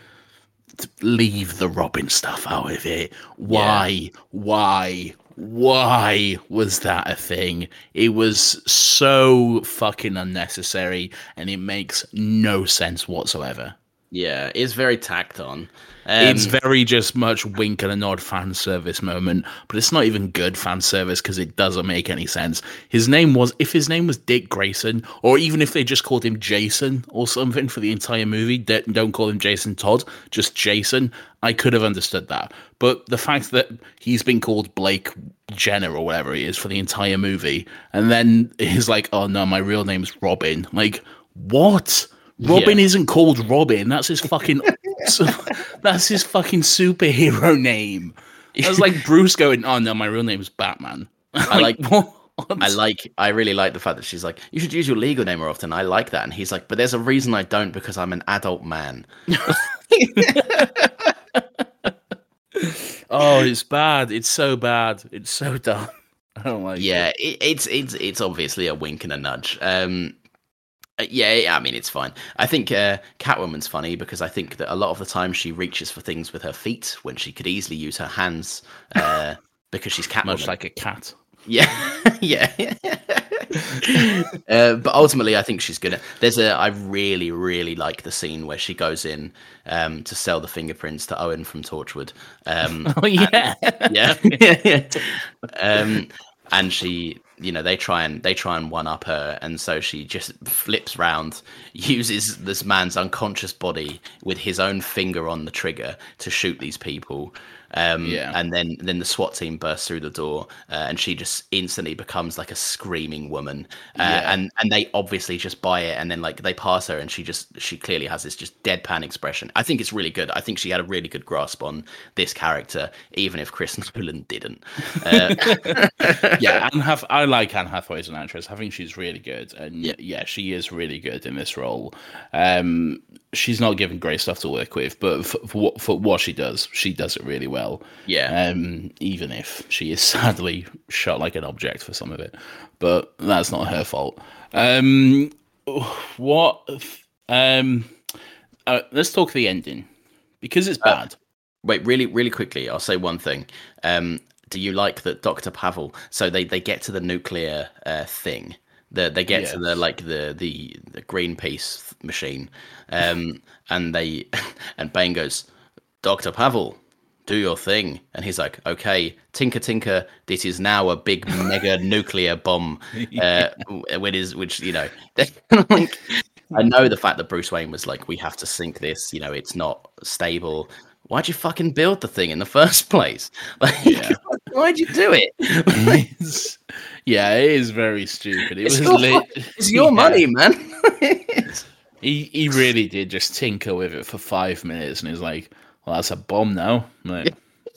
Leave the Robin stuff out of it. Why? Yeah. Why? Why was that a thing? It was so fucking unnecessary, and it makes no sense whatsoever. Yeah, it's very tacked on. Um, it's very just much wink and a nod fan service moment, but it's not even good fan service because it doesn't make any sense. His name was, if his name was Dick Grayson, or even if they just called him Jason or something for the entire movie, don't call him Jason Todd, just Jason, I could have understood that. But the fact that he's been called Blake Jenner or whatever he is for the entire movie, and then he's like, oh no, my real name's Robin. Like, what? Robin yeah. isn't called Robin. That's his fucking. That's his fucking superhero name. That's like Bruce going, "Oh no, my real name is Batman." I like. What? I like, I really like the fact that she's like, you should use your legal name more often. I like that. And he's like, but there's a reason I don't, because I'm an adult man. Oh, it's bad. It's so bad. It's so dumb. I don't like yeah, it. Yeah, it, it's, it's, it's obviously a wink and a nudge. Um, Yeah, I mean, it's fine. I think uh, Catwoman's funny because I think that a lot of the time she reaches for things with her feet when she could easily use her hands uh, because she's Catwoman. Much like a cat. Yeah, yeah. uh, but ultimately, I think she's good. There's a. I really, really like the scene where she goes in um, to sell the fingerprints to Owen from Torchwood. Um, oh, yeah. And, yeah. yeah. Um, and she... you know, they try and they try and one up her, and so she just flips round, uses this man's unconscious body with his own finger on the trigger to shoot these people. Um, yeah. And then, then the SWAT team bursts through the door, uh, and she just instantly becomes like a screaming woman. Uh, yeah. And and they obviously just buy it, and then like they pass her, and she just she clearly has this just deadpan expression. I think it's really good. I think she had a really good grasp on this character, even if Chris Nolan didn't. Uh, yeah, and have I like Anne Hathaway as an actress. I think she's really good, and yeah, yeah she is really good in this role. Um, she's not given great stuff to work with, but for, for, for what she does, she does it really well. Yeah. Um, even if she is sadly shot like an object for some of it, but that's not her fault. Um, what? Um, uh, let's talk the ending because it's bad. Uh, wait, really, really quickly, I'll say one thing. Um, do you like that, Doctor Pavel? So they, they get to the nuclear uh, thing. That they get yes. to the like the the, the Greenpeace machine, um, and they and Bane goes, Doctor Pavel. Do your thing. And he's like, okay, tinker, tinker, this is now a big mega nuclear bomb. Uh, which, is, which, you know, like, I know the fact that Bruce Wayne was like, we have to sink this, you know, it's not stable. Why'd you fucking build the thing in the first place? Like, yeah. Why'd you do it? It's, yeah, it is very stupid. It it's was your, lit- it's your yeah. money, man. he, he really did just tinker with it for five minutes and he's like, well, that's a bomb now. Like,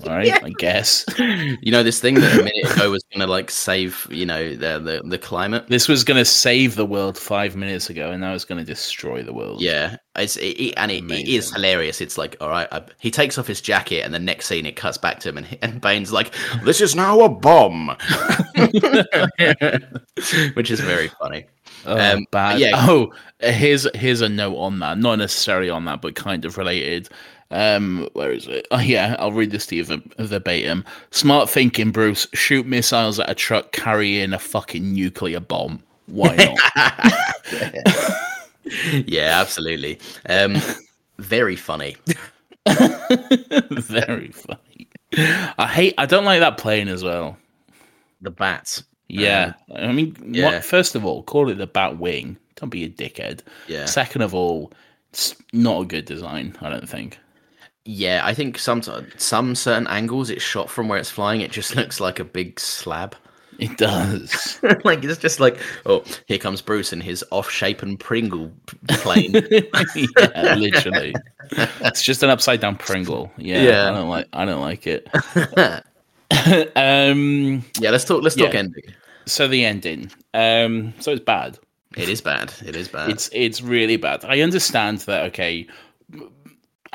all right, yeah. I guess. You know, this thing that a minute ago was going to, like, save, you know, the the, the climate. This was going to save the world five minutes ago, and now it's going to destroy the world. Yeah, it's it, it, and it, it is hilarious. It's like, all right, I, he takes off his jacket, and the next scene it cuts back to him, and, and Bane's like, this is now a bomb. Which is very funny. Oh, um, bad. Yeah. Oh, here's, here's a note on that. Not necessarily on that, but kind of related. Um, where is it? Oh, yeah, I'll read this to you verbatim. Smart thinking, Bruce. Shoot missiles at a truck carrying a fucking nuclear bomb. Why not? Yeah, absolutely. Um, very funny. Very funny. I hate, I don't like that plane as well. The bats. Yeah. Um, I mean, yeah. What, first of all, call it the bat wing. Don't be a dickhead. Yeah. Second of all, it's not a good design, I don't think. Yeah, I think some some certain angles it's shot from where it's flying, it just looks like a big slab. It does. Like it's just like, oh, here comes Bruce in his off-shapen Pringle plane. Yeah, literally. It's just an upside-down Pringle. Yeah, yeah. I don't like. I don't like it. um, yeah, let's talk. Let's yeah. talk ending. So the ending. Um, so it's bad. It is bad. It is bad. It's it's really bad. I understand that. Okay.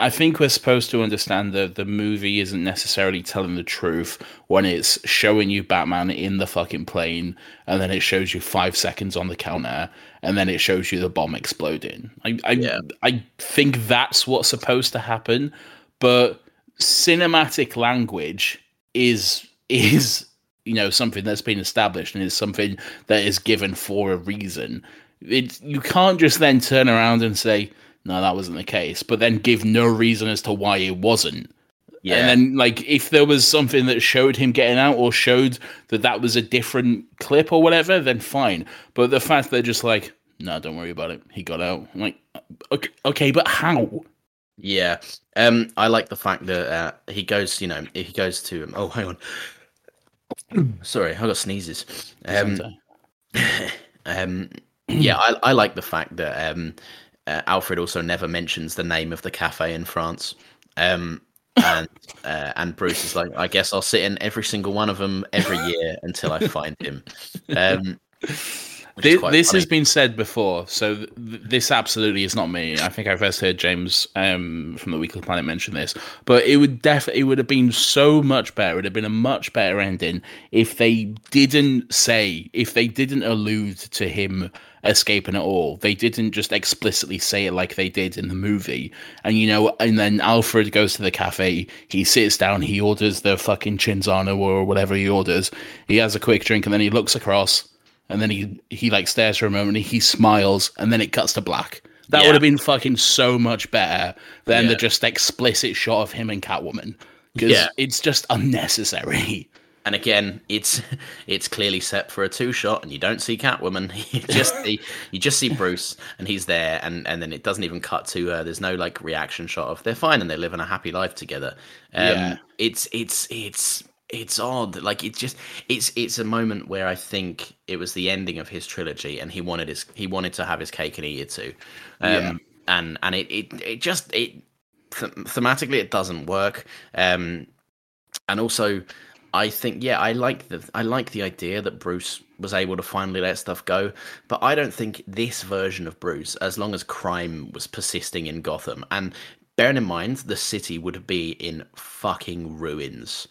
I think we're supposed to understand that the movie isn't necessarily telling the truth when it's showing you Batman in the fucking plane and then it shows you five seconds on the counter and then it shows you the bomb exploding. I I, yeah. I think that's what's supposed to happen, but cinematic language is is you know something that's been established and is something that is given for a reason. It you can't just then turn around and say, no, that wasn't the case, but then give no reason as to why it wasn't. Yeah. And then, like, if there was something that showed him getting out or showed that that was a different clip or whatever, then fine. But the fact they're just like, no, don't worry about it. He got out. I'm like, okay, okay, but how? Yeah. Um, I like the fact that uh, he goes, you know, he goes to him. Oh, hang on. Sorry, I got sneezes. Um, um, yeah, I, I like the fact that... Um, Uh, Alfred also never mentions the name of the cafe in France. Um, And uh, and Bruce is like, I guess I'll sit in every single one of them every year until I find him. Um, this this has been said before, so th- this absolutely is not me. I think I first heard James um, from the Weekly Planet mention this, but it would definitely would have been so much better. It would have been a much better ending if they didn't say, if they didn't allude to him escaping at all. They didn't just explicitly say it like they did in the movie. And you know, and then Alfred goes to the cafe, he sits down, he orders the fucking Cinzano or whatever he orders, he has a quick drink, and then he looks across, and then he he like stares for a moment, and he smiles, and then it cuts to black. That yeah. would have been fucking so much better than yeah. the just explicit shot of him and Catwoman, because yeah. it's just unnecessary. And again, it's it's clearly set for a two shot, and you don't see Catwoman. You just see you just see Bruce, and he's there, and, and then it doesn't even cut to uh, there's no like reaction shot of they're fine and they're living a happy life together. Um, yeah. It's it's it's it's odd. Like it's just it's it's a moment where I think it was the ending of his trilogy, and he wanted his he wanted to have his cake and eat it too. Um, yeah. And and it it it just it th- thematically it doesn't work. Um, and also. I think, yeah, I like the I like the idea that Bruce was able to finally let stuff go, but I don't think this version of Bruce, as long as crime was persisting in Gotham, and bearing in mind the city would be in fucking ruins.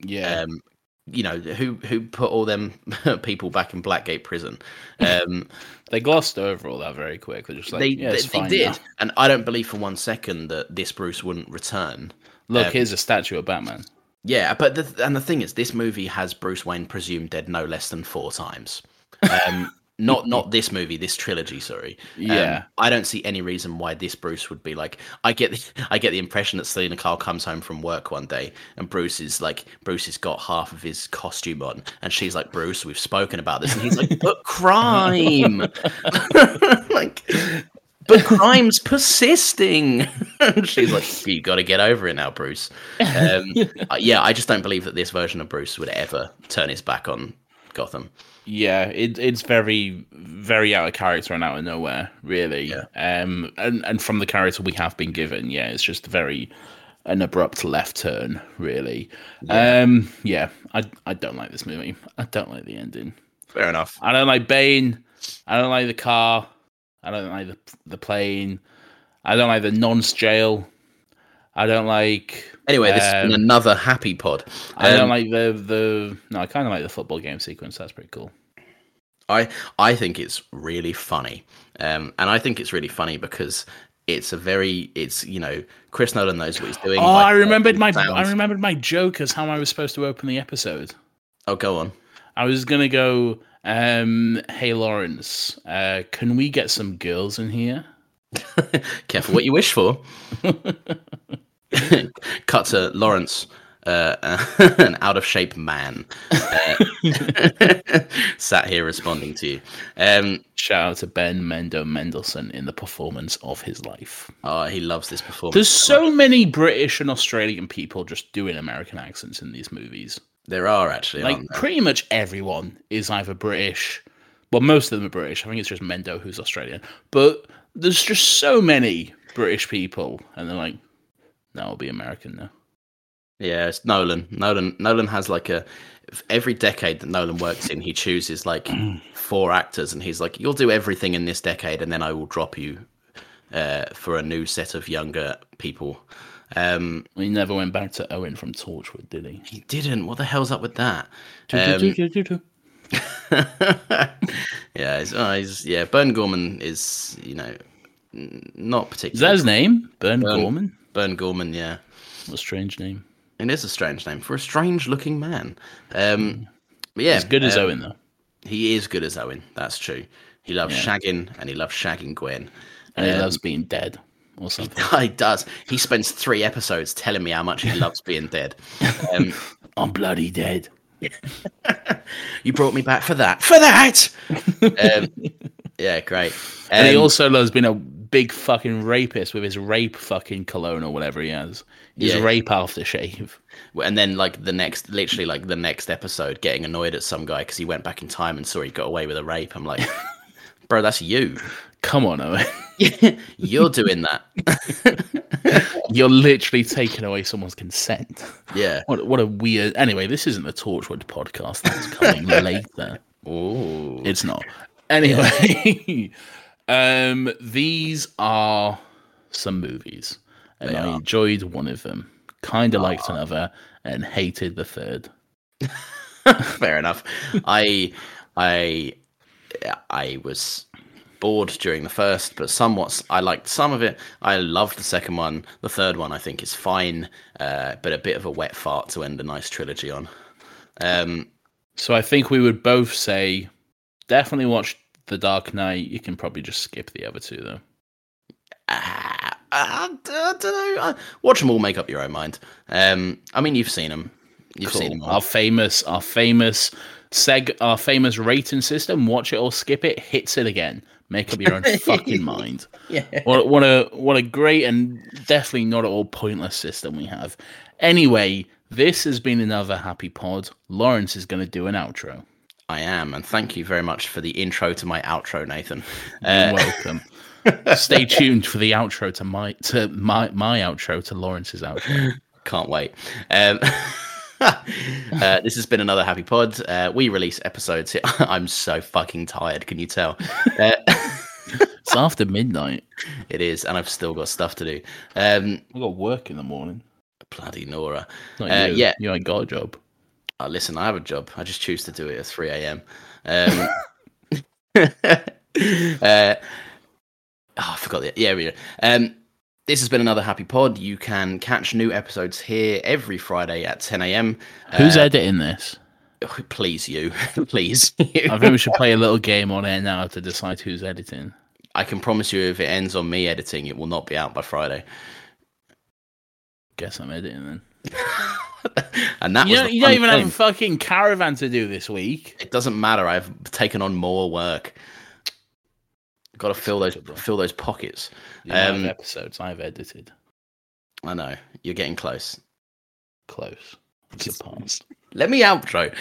Yeah, um, you know who who put all them people back in Blackgate Prison? Um, they glossed over all that very quick. They're just like, they, yeah, they, it's fine they did, now. And I don't believe for one second that this Bruce wouldn't return. Look, um, here's a statue of Batman. Yeah, but the, and the thing is, this movie has Bruce Wayne presumed dead no less than four times. Um, not not this movie, this trilogy. Sorry. Yeah, um, I don't see any reason why this Bruce would be like. I get the, I get the impression that Selina Kyle comes home from work one day, and Bruce is like, Bruce has got half of his costume on, and she's like, Bruce, we've spoken about this, and he's like, but crime, like. But crime's persisting. She's like, you got to get over it now, Bruce. Um, yeah, I just don't believe that this version of Bruce would ever turn his back on Gotham. Yeah, it, it's very, very out of character and out of nowhere, really. Yeah. Um, and, and from the character we have been given, yeah, it's just very an abrupt left turn, really. Yeah, um, yeah I, I don't like this movie. I don't like the ending. Fair enough. I don't like Bane. I don't like the car. I don't like the, the plane. I don't like the nonce jail. I don't like... Anyway, this um, is another happy pod. Um, I don't like the... the. No, I kind of like the football game sequence. That's pretty cool. I I think it's really funny. Um, and I think it's really funny because it's a very... It's, you know, Chris Nolan knows what he's doing. Oh, like, I remembered uh, my sounds. I remembered my joke as how I was supposed to open the episode. Oh, go on. I was going to go... Um, hey Lawrence, uh, can we get some girls in here? Careful what you wish for. Cut to Lawrence, uh, uh, an out of shape man, uh, sat here responding to you. Um, Shout out to Ben Mendo Mendelsohn in the performance of his life. Oh, he loves this performance. There's so many British and Australian people just doing American accents in these movies. There are actually, like, aren't there? Pretty much everyone is either British. Well, most of them are British. I think it's just Mendo who's Australian. But there's just so many British people, and they're like, "No, I'll be American now." Yeah, it's Nolan. Nolan. Nolan has like a every decade that Nolan works in, he chooses like four actors, and he's like, "You'll do everything in this decade, and then I will drop you uh, for a new set of younger people." Um, he never went back to Owen from Torchwood, did he? He didn't. What the hell's up with that? Um, do, do, do, do, do. yeah, his eyes. Oh, yeah, Burn Gorman is, you know, not particularly. Is that his name? Burn, Burn Gorman? Burn Gorman, yeah. What a strange name. It is a strange name for a strange looking man. Um, but yeah, He's good as um, Owen, though. He is good as Owen. That's true. He loves yeah. shagging, and he loves shagging Gwen. And um, he loves being dead. Or something. He does. He spends three episodes telling me how much he loves being dead. Um, I'm bloody dead. You brought me back for that. For that! um, yeah, great. Um, and he also loves being a big fucking rapist with his rape fucking cologne or whatever he has. His yeah. rape aftershave. And then, like, the next, literally, like, the next episode, getting annoyed at some guy because he went back in time and saw he got away with a rape. I'm like... bro, that's you. Come on, Owen. You're doing that. You're literally taking away someone's consent. Yeah. What, what a weird... Anyway, this isn't the Torchwood podcast. That's coming later. Oh. It's not. Anyway, yeah. um, these are some movies. And they I are. enjoyed one of them. Kind of liked another. And hated the third. Fair enough. I... I... I was bored during the first, but somewhat I liked some of it. I loved the second one. The third one I think is fine, uh, but a bit of a wet fart to end a nice trilogy on. Um, so I think we would both say definitely watch The Dark Knight. You can probably just skip the other two though. Uh, I don't know. Watch them all. Make up your own mind. Um, I mean, you've seen them. You've cool. seen them all. Our famous, our famous. Seg, our famous rating system, watch it or skip it, hits it again. Make up your own fucking mind. Yeah. What, what a what a great and definitely not at all pointless system we have. Anyway, this has been another Happy Pod. Lawrence is going to do an outro. I am, and thank you very much for the intro to my outro, Nathan. Uh, You're welcome. Stay tuned for the outro to my to my my outro to Lawrence's outro. Can't wait. Um, uh, this has been another Happy Pod. Uh, we release episodes here. I'm so fucking tired. Can you tell? Uh, it's after midnight. It is, and I've still got stuff to do. Um, I've got work in the morning. Bloody Nora. Not uh, you. Yeah. You ain't got a job. Uh, listen, I have a job. I just choose to do it at three a.m. Um, uh, oh, I forgot. The, yeah, we do. Um, This has been another Happy Pod. You can catch new episodes here every Friday at ten a.m. Who's uh, editing this? Please you. Please you. I think we should play a little game on air now to decide who's editing. I can promise you if it ends on me editing, it will not be out by Friday. Guess I'm editing then. and that You, was don't, the you don't even thing. have a fucking caravan to do this week. It doesn't matter. I've taken on more work. Got to fill those fill those pockets. Yeah, um, episodes I've edited. I know you're getting close. Close. It's the past. Let me outro.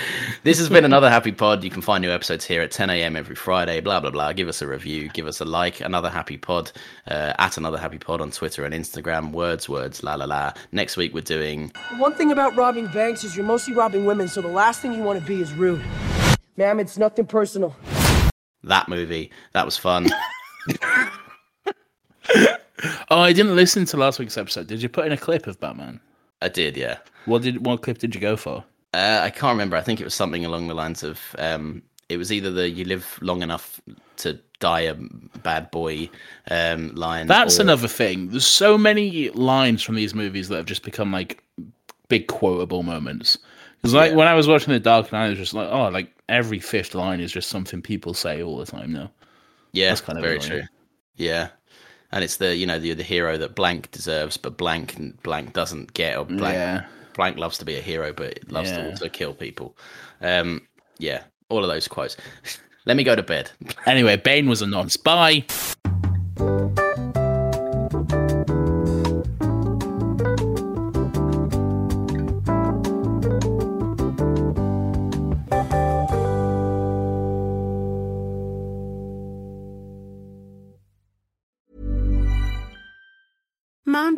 This has been another Happy Pod. You can find new episodes here at ten a.m. every Friday. Blah blah blah. Give us a review. Give us a like. Another Happy Pod uh, at Another Happy Pod on Twitter and Instagram. Words words la la la. Next week we're doing. One thing about robbing banks is you're mostly robbing women, so the last thing you want to be is rude. Ma'am, it's nothing personal. That movie. That was fun. Oh, I didn't listen to last week's episode. Did you put in a clip of Batman? I did, yeah. What did what clip did you go for? Uh, I can't remember. I think it was something along the lines of um, it was either the "you live long enough to die a bad boy" um, line. That's or... another thing. There's so many lines from these movies that have just become like big quotable moments. Because like yeah. when I was watching The Dark Knight, I was just like, oh, like every fifth line is just something people say all the time now. Yeah, that's kind of very annoying. True. Yeah, and it's the you know the the hero that blank deserves, but blank blank doesn't get. Or blank yeah. blank loves to be a hero, but it loves yeah. to also kill people. Um, yeah, all of those quotes. Let me go to bed. Anyway, Bane was a nonce. Bye. Mom